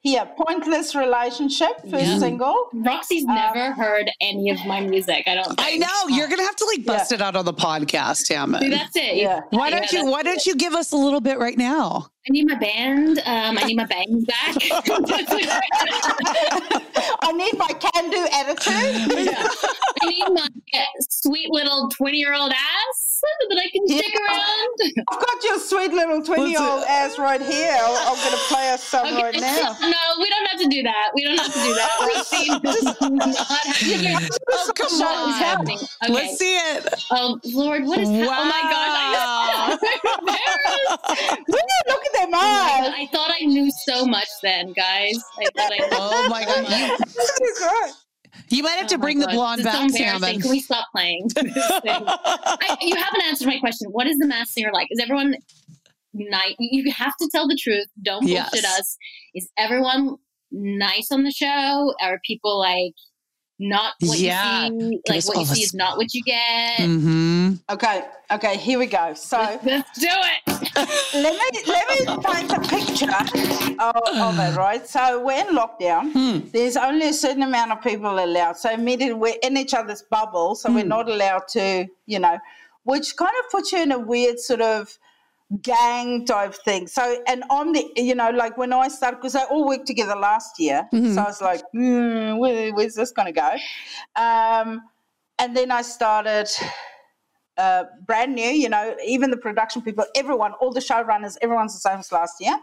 Here, Pointless Relationship, first yeah. single. Roxy's um, never heard any of my music. I don't think. I know. You're going to have to, like, bust yeah. it out on the podcast, Hammond. See, that's it. Yeah. Why don't yeah, you Why don't you give us a little bit right now? I need my band. Um, I need my bangs back. I need my can-do attitude. Yeah. I need my sweet little twenty-year-old ass that I can yeah. stick around. I've got your sweet little twenty-year-old ass right here. I'm going to play us some okay. right now. No, we don't have to do that. We don't have to do that. Roxy does not have to do that. Oh, come on. Okay. Let's see it. Oh, Lord, what is that? Wow. Oh, my gosh. I'm embarrassed. Look at them eyes. I thought I knew so much then, guys. I thought I knew oh, my so God. Much. This is great. You might have oh to bring the blonde back, Sam. Can we stop playing? I, you haven't answered my question. What is The Masked Singer like? Is everyone nice? You have to tell the truth. Don't bullshit yes. us. Is everyone nice on the show? Are people like not what yeah. you see? Like what you see is not what you get. Mm-hmm. Okay. Okay. Here we go. So let's do it. let me let me paint a picture of, of it. Right. So we're in lockdown. Mm. There's only a certain amount of people allowed. So immediately we're in each other's bubble. So mm. we're not allowed to, you know, which kind of puts you in a weird sort of gang type thing. So and I'm the, you know, like when I started, because they all worked together last year, mm-hmm. so I was like, mm, where, where's this going to go? Um, and then I started uh, brand new, you know, even the production people, everyone, all the showrunners, everyone's the same as last year.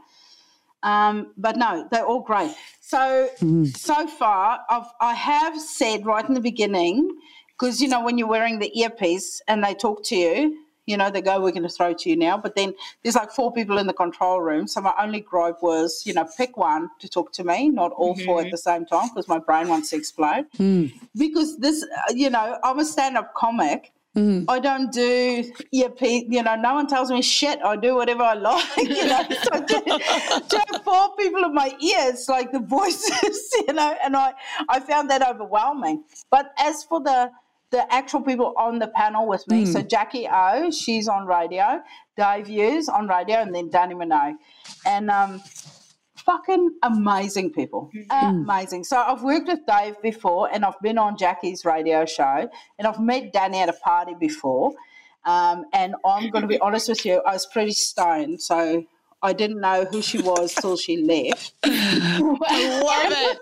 Um, but no, they're all great. So mm. so far, I've I have said right in the beginning, because you know when you're wearing the earpiece and they talk to you. You know, they go, we're going to throw it to you now. But then there's like four people in the control room. So my only gripe was, you know, pick one to talk to me, not all mm-hmm. four at the same time because my brain wants to explode. Mm. Because this, you know, I'm a stand-up comic. Mm. I don't do earpiece, you know, no one tells me shit. I do whatever I like, you know. So to, to have four people in my ears, like the voices, you know, and I, I found that overwhelming. But as for the... the actual people on the panel with me. Mm. So Jackie O, she's on radio, Dave Hughes on radio, and then Dannii Minogue. And um, fucking amazing people, mm. amazing. So I've worked with Dave before and I've been on Jackie's radio show and I've met Dannii at a party before. Um, and I'm going to be honest with you, I was pretty stoned, so I didn't know who she was till she left. I love it.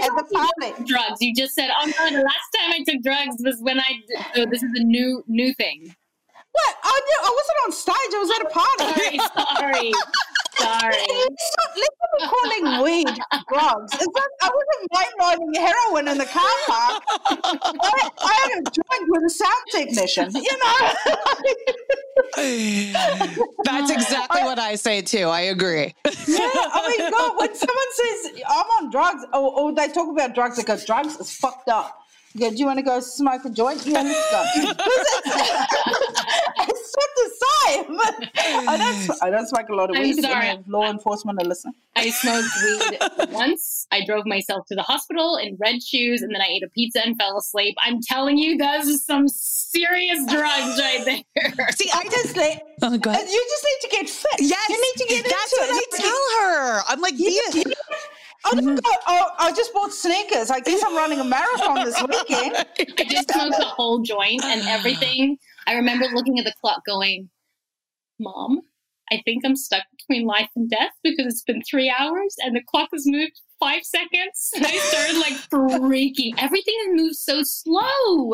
At the party. Drugs. You just said, "Oh no, the last time I took drugs was when I." Did, oh, this is a new new thing. What? I did, I wasn't on stage. I was at a party. Sorry, sorry, sorry. Let's not, let's not be calling weed drugs. It's like I wasn't mind riding heroin in the car park. I, I had a drink with a sound technician. You know. That's exactly I, what I say too. I agree. Yeah. Oh my God. When someone says I'm on drugs, or, or they talk about drugs, I go, drugs is fucked up. You go, do you want to go smoke a joint? Yeah, let's go. It's not the same. I don't. I don't smoke a lot of weed. I'm sorry. Law enforcement are listening. I smoked weed once. I drove myself to the hospital in red shoes, and then I ate a pizza and fell asleep. I'm telling you, those are some serious drugs right there. See, I just like. Oh God. You just need to get fit. Yes, you need to get. That's into what it. You tell her. I'm like, yeah. I, mm-hmm. go, oh, I just bought sneakers. I guess I'm running a marathon this weekend. I just smoked the whole joint and everything. I remember looking at the clock going, Mom, I think I'm stuck between life and death because it's been three hours and the clock has moved five seconds. And I started like freaking. Everything has moved so slow.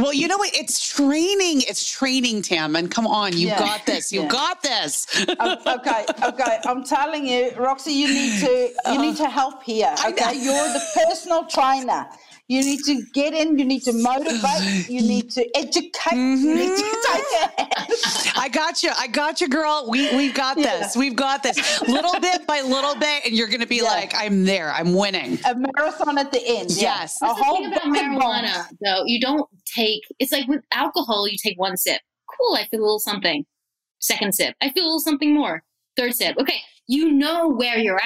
Well, you know what? It's training. It's training, Tam. And come on, you've yeah. got this. You've yeah. got this. okay, okay. I'm telling you, Roxy, you need to you need to help here. Okay, you're the personal trainer. You need to get in. You need to motivate. You need to educate. Mm-hmm. You need to take it. I got you. I got you, girl. We we've got yeah. this. We've got this. Little bit by little bit, and you're going to be yeah. like, I'm there. I'm winning. A marathon at the end. Yeah. Yes. That's a whole thing about marijuana, though. You don't take. It's like with alcohol. You take one sip. Cool. I feel a little something. Second sip. I feel a little something more. Third sip. Okay. You know where you're at.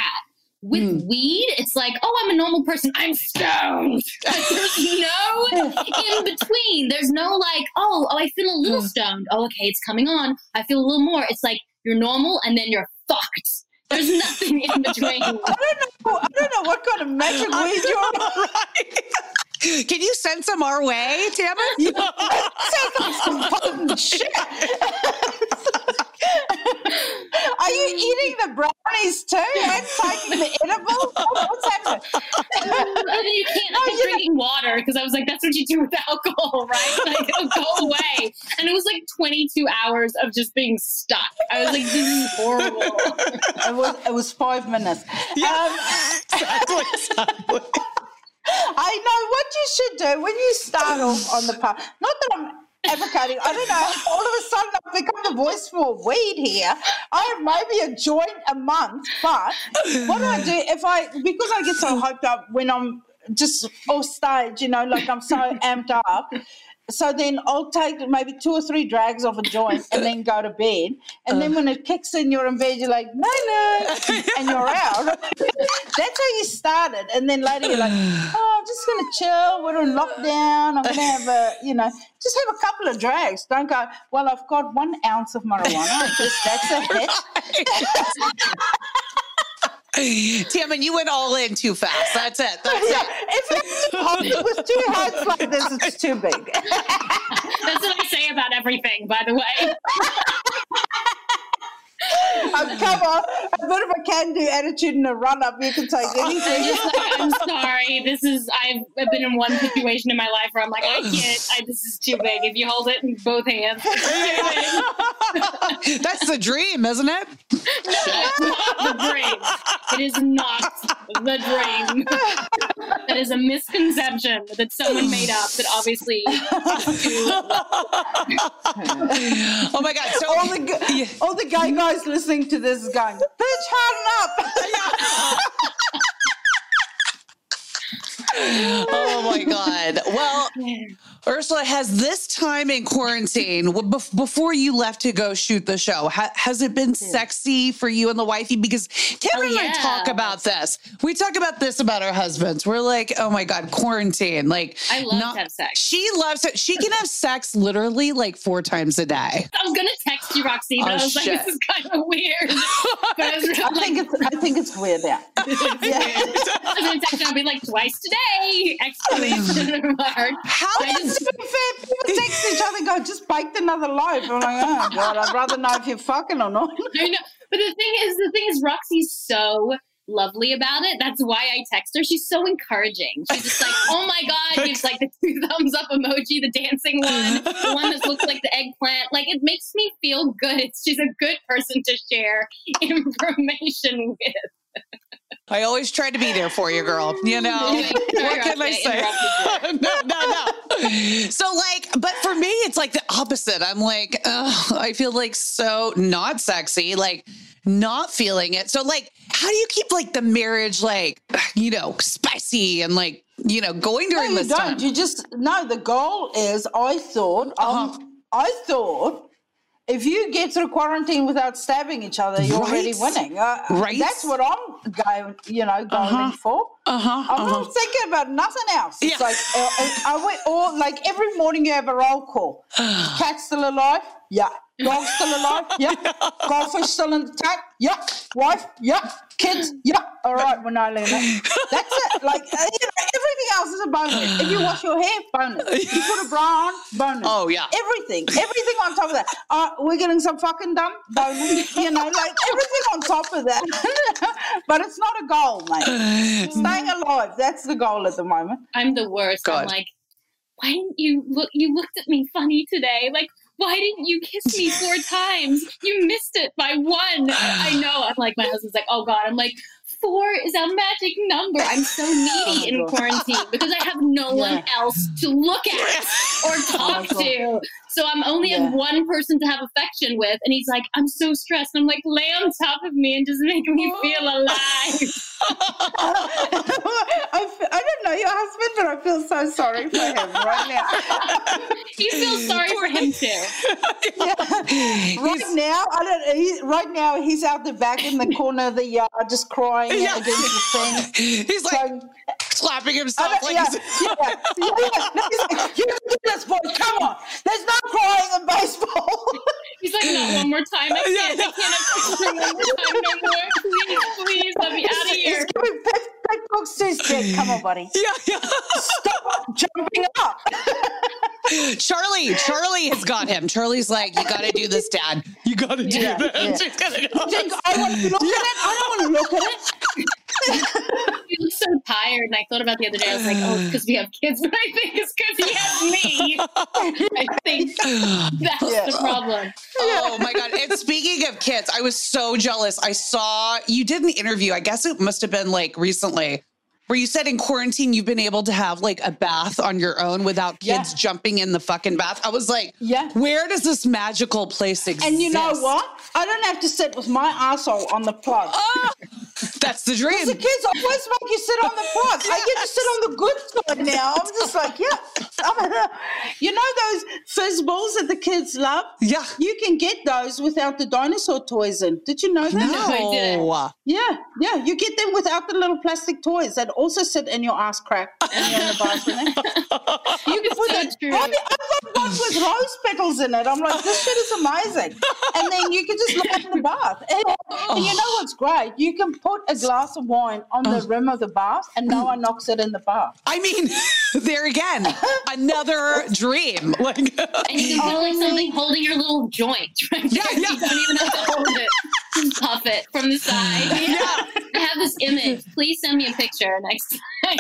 With mm. weed, it's like, oh, I'm a normal person. I'm stoned. Like, there's no in between. There's no like, oh, oh, I feel a little stoned. Oh, okay, it's coming on. I feel a little more. It's like you're normal and then you're fucked. There's nothing in between. I don't know. I don't know what kind of magic weed you're on. Right. Can you send some our way, Tamara? Send us some fucking shit. Are you eating the brownies too and taking the edibles? What's happening? You can't. I was drinking water because I was like, that's what you do with alcohol, right? Like, it'll go away. And it was like twenty-two hours of just being stuck. I was like, this is horrible. It was, it was five minutes. Yeah. Um, exactly, exactly. I know what you should do when you start off on the path. Not that I'm advocating. I don't know. All of a sudden, I've become the voice for weed here. I maybe a joint a month, but what do I do if I, because I get so hyped up when I'm just off stage, you know, like I'm so amped up. So then I'll take maybe two or three drags of a joint and then go to bed. And uh, then when it kicks in, you're in bed, you're like, no, no, and you're out. That's how you started. And then later you're like, oh, I'm just going to chill. We're in lockdown. I'm going to have a, you know, just have a couple of drags. Don't go, well, I've got one ounce of marijuana. I guess that's a hit. Tam, and you went all in too fast. That's it. That's yeah. it. If it was two heads like this, it's too big. That's what I say about everything, by the way. I've come on a bit of a can-do attitude and a run-up. You can take anything. I'm, just like, I'm sorry. This is. I've been in one situation in my life where I'm like, I can't. I, this is too big. If you hold it in both hands, it's too big. That's the dream, isn't it? No, it's not the dream. It is not the dream. That is a misconception that someone made up. That obviously. Oh my God! So all the all the gay guys listening to this is going, bitch, harden up. Oh my God. Well, Urzila, has this time in quarantine, before you left to go shoot the show, has it been sexy for you and the wifey? Because Tamara oh, yeah. and I talk about this. We talk about this about our husbands. We're like, oh my God, quarantine. Like, I love not, to have sex. She loves it. She can have sex literally like four times a day. I was going to text you, Roxy, but oh, I was shit. like, this is kind of weird. But I, was really I, think like, it's, I think it's weird now. I was going to text you, I'll be like, twice today. Hey, exclamation mark. How does it be fair? People text each other and go, just baked another loaf. I'm like, oh, God, I'd rather know if you're fucking or not. I know. But the thing is, the thing is, Roxy's so lovely about it. That's why I text her. She's so encouraging. She's just like, oh, my God, gives like the two thumbs up emoji, the dancing one, the one that looks like the eggplant. Like, it makes me feel good. She's a good person to share information with. I always try to be there for you, girl. You know, what can I say? no, no, no. So like, but for me, it's like the opposite. I'm like, oh, I feel like so not sexy, like not feeling it. So like, how do you keep like the marriage, like, you know, spicy and like, you know, going during no, you this don't. time? You just, no, the goal is I thought, uh-huh. um, I thought, if you get through quarantine without stabbing each other, you're right. already winning. Uh, right? That's what I'm going, you know, going uh-huh. for. Uh-huh. I'm uh-huh. not thinking about nothing else. Yeah. It's like, uh, I went, or like every morning you have a roll call. Cat's still alive? Yeah. Dog's still alive? Yeah. Goldfish still in the tank? Yeah. Wife? Yeah. Kids? Yeah. All right, we're not leaving it. That's it. Like, you know, everything else is a bonus. If you wash your hair, bonus. You put a bra on, bonus. Oh, yeah. Everything. Everything on top of that. Uh, we're getting some fucking dumb bonus. You know, like everything on top of that. But it's not a goal, mate. Staying alive, that's the goal at the moment. I'm the worst. God. I'm like, why didn't you look, you looked at me funny today? Like, why didn't you kiss me four times? You missed it by one. I know. I'm like, my husband's like, oh God. I'm like, four is our magic number. I'm so needy in quarantine because I have no yeah. one else to look at or talk oh to. So I'm only yeah. have one person to have affection with. And he's like, I'm so stressed. And I'm like, lay on top of me and just make me feel alive. I don't know your husband, but I feel so sorry for him right now. You feel sorry for him too. Yeah. Right he's, now, I don't. He, right now, he's out the back in the corner of the yard, just crying yeah. against the thing. He's like so, slapping himself. Like yeah, he's, yeah, yeah. No, he's like, you can do this, boy. Come on. There's no crying in baseball. He's like, not one more time. I can't. Yeah, no. I can't have one more time no more. Please, please, let me out of here. He's giving pep, pep talks to his kid. Come on, buddy. Yeah, yeah. Stop jumping up. Charlie, Charlie has got him. Charlie's like, you got to do this, Dad. You got to do yeah, that. Yeah. You gotta do think this. I want to look yeah. at it. I don't want to look at it. He looks so tired, and I thought about the other day. I was like, "Oh, because we have kids," but I think it's because he has me. I think that's yeah. the problem. Oh my God! And speaking of kids, I was so jealous. I saw you did an interview. I guess it must have been like recently, where you said in quarantine you've been able to have like a bath on your own without kids yeah. jumping in the fucking bath. I was like, yeah. where does this magical place exist? And you know what? I don't have to sit with my asshole on the plug. Oh! That's the dream. Because the kids always make you sit on the plug. Yes. I get to sit on the good side now. I'm just like, yeah. You know those fizz balls that the kids love? Yeah. You can get those without the dinosaur toys in. Did you know that? No. no. Yeah, yeah. You get them without the little plastic toys that also sit in your ass crack. And you're in the bathroom. You can put so that. True. I mean, I've got one with rose petals in it. I'm like, this shit is amazing. And then you can just lie in the bath. And, oh. and you know what's great? You can put a glass of wine on oh. the rim of the bath and no one knocks it in the bath. I mean, there again, another dream. Like, and you can feel like something holding your little joint, right? Yeah, yeah. You don't even have to hold it. Puff it from the side. Yeah. I have this image. Please send me a picture next time.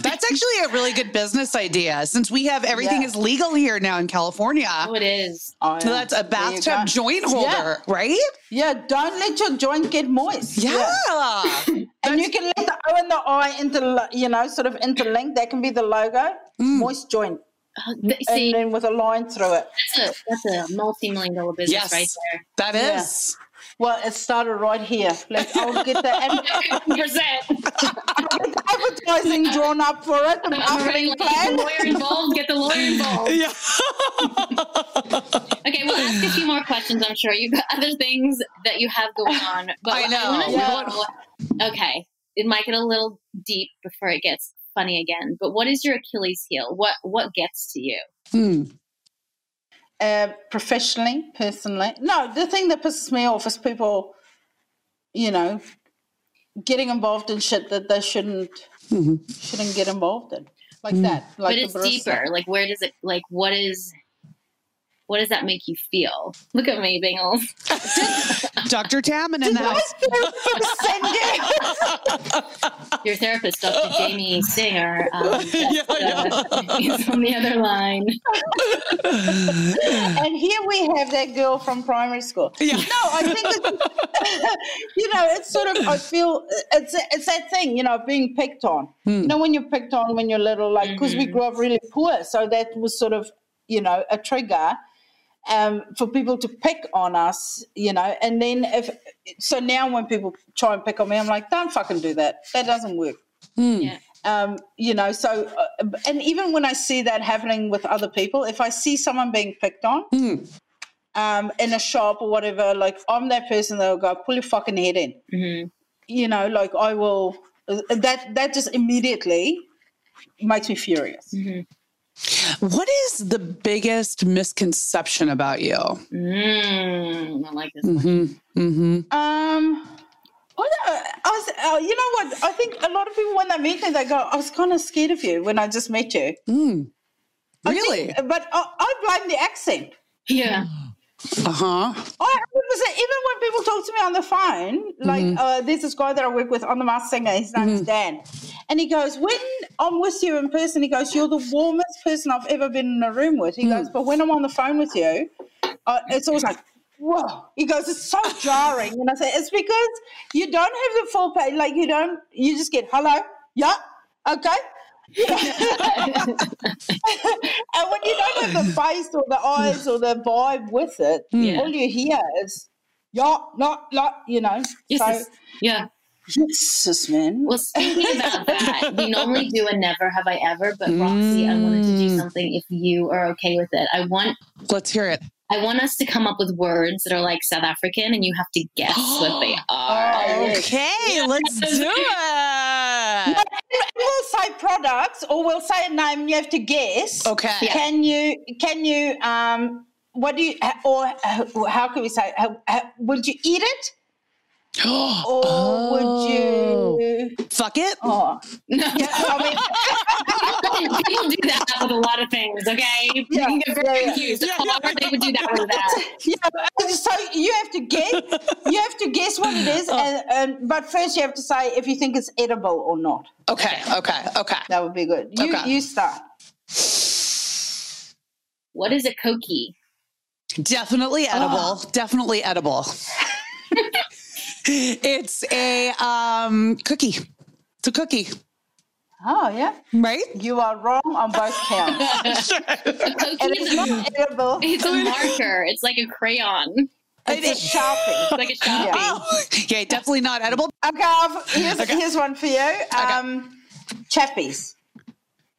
That's actually a really good business idea since we have everything yeah. is legal here now in California. Oh, it is. Oh, yeah. So that's a bathtub joint holder, yeah. right? Yeah, don't let your joint get moist. Yeah. yeah. And you can let the O and the I inter, you know, sort of interlink. That can be the logo. Mm. Moist joint. Uh, th- see, and then with a line through it. That's a, that's a multi-million dollar business yes, right there. That is. Yeah. Well, it started right here. Let's all get the advertising drawn up for it. The already, like, plan. Get the lawyer involved. Get the lawyer involved. Yeah. Okay, we'll ask a few more questions, I'm sure. You've got other things that you have going on. But I know. I yeah. know. Okay, it might get a little deep before it gets funny again, but what is your Achilles heel? What what gets to you? Hmm. Uh, professionally, personally, no. The thing that pisses me off is people, you know, getting involved in shit that they shouldn't mm-hmm. shouldn't get involved in, like mm. that. Like, but it's deeper. Like, where does it? Like, what is? What does that make you feel? Look at me, Bingles. Doctor Tammin in the house. Your therapist, Doctor Jamie Singer, um, yeah, uh, yeah. is on the other line. And here we have that girl from primary school. Yeah. No, I think that, you know, it's sort of, I feel, it's it's that thing, you know, being picked on. Hmm. You know, when you're picked on when you're little, like, because mm-hmm. we grew up really poor, so that was sort of, you know, a trigger. Um, for people to pick on us, you know, and then if so now when people try and pick on me, I'm like, don't fucking do that. That doesn't work. Mm. Yeah. Um, you know, so uh, and even when I see that happening with other people, if I see someone being picked on mm. um, in a shop or whatever, like, I'm that person that will go, pull your fucking head in. Mm-hmm. You know, like, I will. That that just immediately makes me furious. Mm-hmm. What is the biggest misconception about you? Mm, I like this one. Mm-hmm, mm-hmm. Um, I was, uh, you know what? I think a lot of people, when they meet me, they go, I was kind of scared of you when I just met you. Mm, really? I think, but I, I blame the accent. Yeah. Uh-huh. Oh, even when people talk to me on the phone, like mm-hmm. uh, there's this guy that I work with on The Masked Singer, his name's mm-hmm. Dan, and he goes, when I'm with you in person, he goes, you're the warmest person I've ever been in a room with. He mm. goes, but when I'm on the phone with you, uh, it's always like, whoa. He goes, it's so jarring. And I say, it's because you don't have the full page, like you don't, you just get, hello, yeah, okay. And when you don't have the face or the eyes or the vibe with it, yeah. all you hear is yeah, not not you know. Yes, so, yeah. Jesus, man. Well, speaking about that, we normally do a never have I ever, but mm. Roxy, I wanted to do something if you are okay with it. I want let's hear it. I want us to come up with words that are like South African, and you have to guess what they are. Okay, yeah. Let's do it. No, we'll say products, or we'll say a name. You have to guess. Okay. Yeah. Can you? Can you? Um. What do you? Or how can we say? How, how, would you eat it? Or oh. would you? Fuck it. Oh. No. Yeah, I mean... People do that with a lot of things. Okay. You yeah, can get very yeah, confused. Yeah, yeah, yeah. They would do that with that. Yeah. So you have to guess. You have to guess what it is, oh. and, and but first you have to say if you think it's edible or not. Okay. Okay. Okay. That would be good. You okay. you start. What is a koekie? Definitely edible. Oh. Definitely edible. It's a um, cookie. It's a cookie. Oh, yeah. Right? You are wrong on both counts. Sure. It's not edible. It's a marker. It's like a crayon. It's, it's a Sharpie. It's like a Sharpie. Yeah, oh. yeah definitely not edible. Okay, I've, here's, okay. here's one for you. Um, okay. Chappies.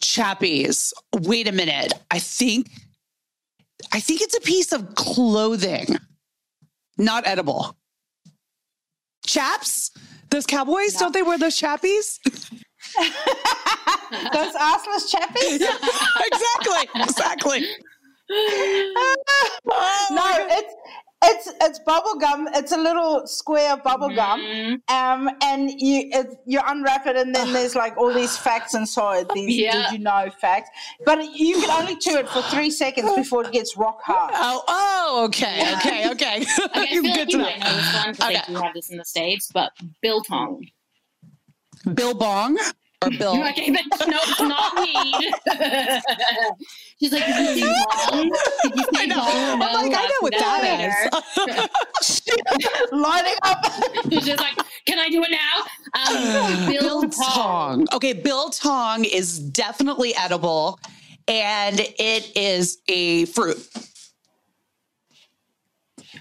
Chappies. Wait a minute. I think, I think it's a piece of clothing. Not edible. Chaps? Those cowboys? No. Don't they wear those chappies? Those arseless chappies? Yeah, exactly. Exactly. Uh, oh, no, it's it's it's bubble gum. It's a little square bubble mm-hmm. gum. Um, and you it, you unwrap it, and then there's like all these facts inside. These yeah. did you know facts? But you can only chew it for three seconds before it gets rock hard. Oh, oh, okay, yeah. okay, okay. okay I feel Good like you might know this one because okay. they do have this in the States. But biltong, bilbong. Or Bill. Okay, no, it's not weed. She's like, did you say long? Did you say long? No, I'm like, I know what that is. Lining up. She's just like, can I do it now? Um, biltong. Okay, biltong is definitely edible, and it is a fruit.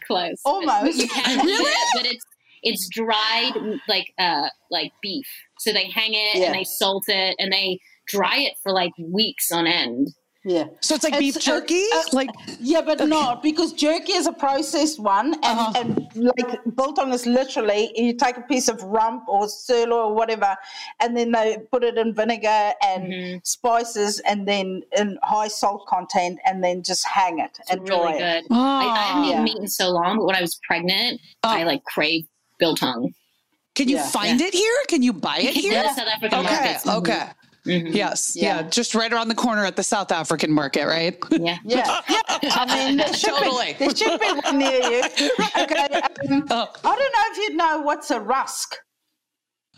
Close. Almost. You can really? It, but it's it's dried like uh like beef. So they hang it yeah. and they salt it and they dry it for like weeks on end. Yeah. So it's like it's, beef jerky? Uh, uh, like Yeah, but okay. not because jerky is a processed one and, uh-huh. and like biltong is literally you take a piece of rump or sirloin or whatever and then they put it in vinegar and mm-hmm. spices and then in high salt content and then just hang it it's and really dry good. It. Oh. I, I haven't yeah. eaten meat in so long, but when I was pregnant, oh. I like craved biltong. Can you yeah, find yeah. it here? Can you buy it here? Yeah, South African okay, markets. Mm-hmm. Okay. Mm-hmm. Yes. Yeah. yeah. Just right around the corner at the South African market, right? Yeah. Yeah. I mean, there should totally. Be, there should be one near you. Okay. Um, oh. I don't know if you'd know what's a rusk.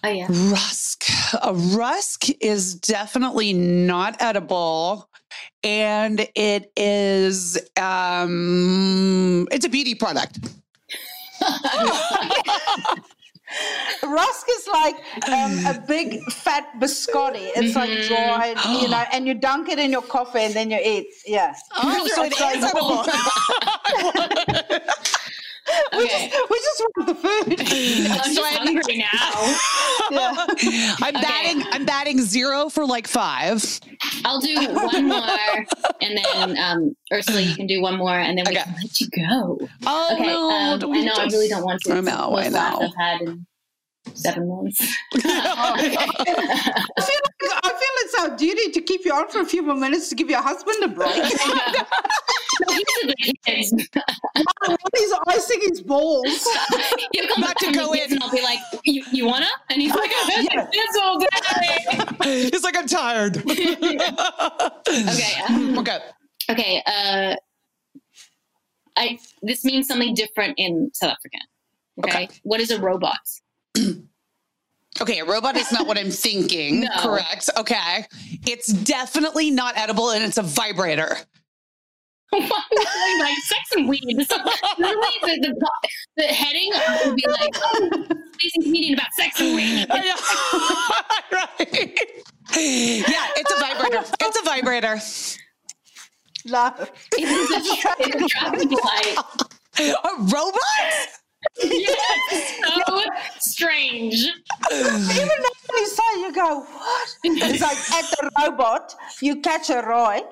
Oh, yeah. Rusk. A rusk is definitely not edible. And it is, um, it's a beauty product. Rusk is like um, a big fat biscotti. It's mm-hmm. like dried, you know, and you dunk it in your coffee and then you eat. Yeah. Oh, so it is edible. we, okay. just, we just want the food. I'm so I'm hungry now. yeah. I'm okay. batting. I'm batting zero for like five. I'll do one more, and then um, Ursula, you can do one more, and then we okay. can let you go. Oh okay, no! Um, I know. I really don't want to. I'm out. I know. I've had in seven months. I feel like I feel it's our duty to keep you on for a few more minutes to give your husband a break. He's icing his balls. He'll come back to go in, and I'll be like, "You, you wanna?" And he's like, "I've been like this all day." He's like, "I'm tired." okay. Um, okay. Okay. Uh, I, this means something different in South African. Okay. okay. What is a robot? Okay, a robot is not what I'm thinking. No. Correct. Okay. It's definitely not edible, and it's a vibrator. Like sex and weed. So literally, the, the, the heading would be like, oh, amazing comedian about sex and weed. Right. Yeah, it's a vibrator. It's a vibrator. Love. It's a, it's a traffic light. A robot? Yes, so no. strange. Even when you saw, you go, what? It's like at the robot, you catch a ride.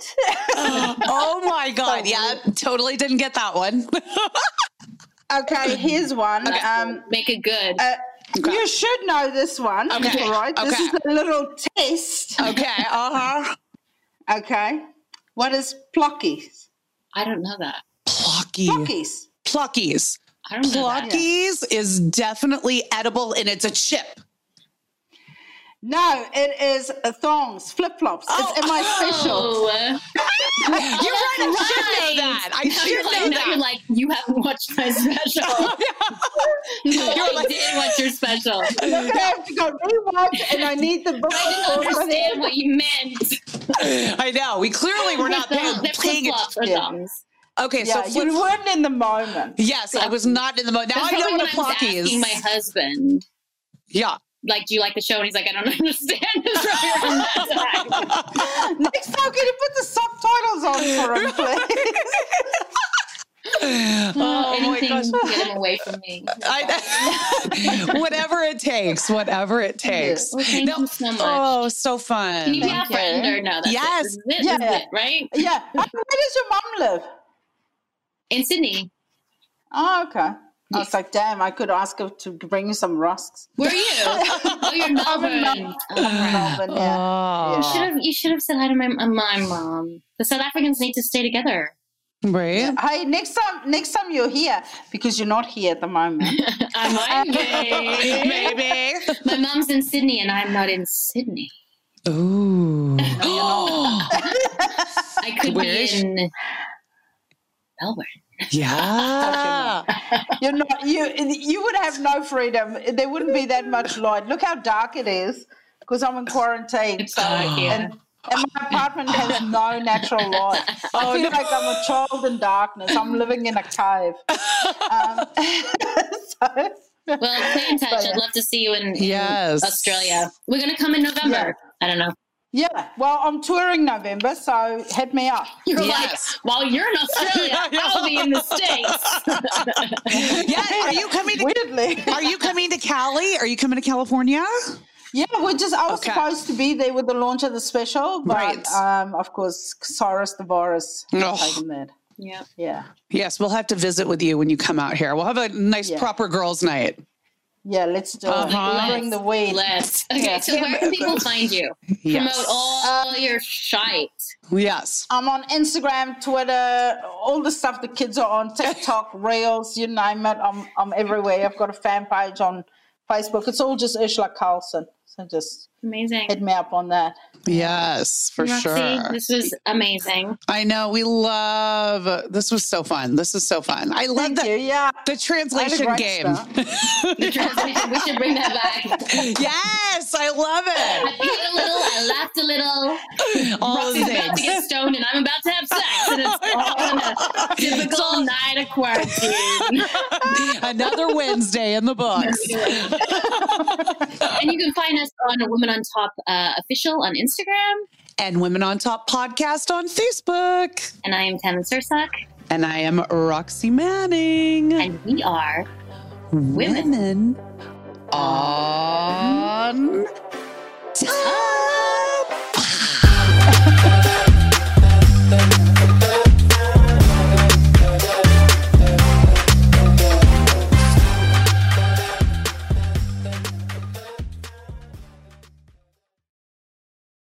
Oh, oh my God! So yeah, weird. Totally didn't get that one. Okay, here's one. Okay. Um, Make it good. Uh, okay. You should know this one. Okay, all right. Okay. This is a little test. Okay. Uh huh. Okay. What is Plockies? I don't know that. Plockies. Plockies. Plockies. I don't Pluckies know that. Is definitely edible, and it's a chip. No, it is thongs, flip-flops. Oh. It's in my special. Oh. You're right, I right. should know that. I now should like, know now that. You're like, you haven't watched my special. Oh, yeah. No, you're I like, didn't watch your special. You're going to have to go rewatch, and I need the book. I didn't understand what you meant. I know. We clearly were not paying attention. Okay, yeah, so you weren't in the moment. Yes, I was not in the moment. Now that's I know what a Plucky is. My husband. Yeah. Like, do you like the show? And he's like, I don't understand. Next time, can you put the subtitles on for him, please? oh, oh anything my gosh. To get him away from me. I, whatever it takes. Whatever it takes. Well, thank no, you so much. Oh, so fun. Can you be our friend or no? That's yes. It. This is it, yeah. This is it, right? Yeah. Where does your mom live? In Sydney. Oh, okay. I was like, damn, I could ask her to bring you some rusks. Where are you? Oh, you're in Melbourne. I'm in Melbourne. Oh, Melbourne, yeah. Oh. You should have, you should have said hi to my, my mom. The South Africans need to stay together. Right. Yeah. Hey, next time, next time you're here, because you're not here at the moment. I might be. Maybe. My mom's in Sydney and I'm not in Sydney. Ooh. No, you're not. I could Wish. be in Melbourne. Yeah. You're not, you you would have no freedom. There wouldn't be that much light. Look how dark it is because I'm in quarantine. It's so, dark, yeah. and, and my apartment has no natural light. I feel oh, no. like I'm a child in darkness. I'm living in a cave. Um, so, well, stay in touch. So, yeah. I'd love to see you in, in yes. Australia. We're going to come in November. Yeah. I don't know. Yeah, well, I'm touring November, so head me up. You're yes. like, while you're in Australia, I'll be in the States. Yeah, are you coming? To, Weirdly, are you coming to Cali? Are you coming to California? Yeah, we're just. I was okay. supposed to be there with the launch of the special, but right. um, of course, Cyrus the virus oh. taking that. Yeah, yeah. Yes, we'll have to visit with you when you come out here. We'll have a nice yeah. proper girls' night. Yeah, let's do uh-huh. it. Bring the weed. Let's. Okay, yeah. So where can people find you? Yes. Promote all um, your shite. Yes. I'm on Instagram, Twitter, all the stuff the kids are on, TikTok, Reels, you name it. I'm I'm everywhere. I've got a fan page on Facebook. It's all just Urzila Carlson. So just amazing. Hit me up on that. Yes, for Roxy, sure. This was amazing. I know. We love this was so fun. This is so fun. I love that. Yeah. The translation game. The translation. We should bring that back. Yes, I love it. I peed a little, I laughed a little. All of things. About to get stoned and I'm about to have sex. And it's all on a typical all night of quarantine. Another Wednesday in the books. And you can find us on a Woman on Top uh, official on Instagram. Instagram. And Women on Top podcast on Facebook. And I am Tammin Sursok. And I am Roxy Manning. And we are Women, Women on... on...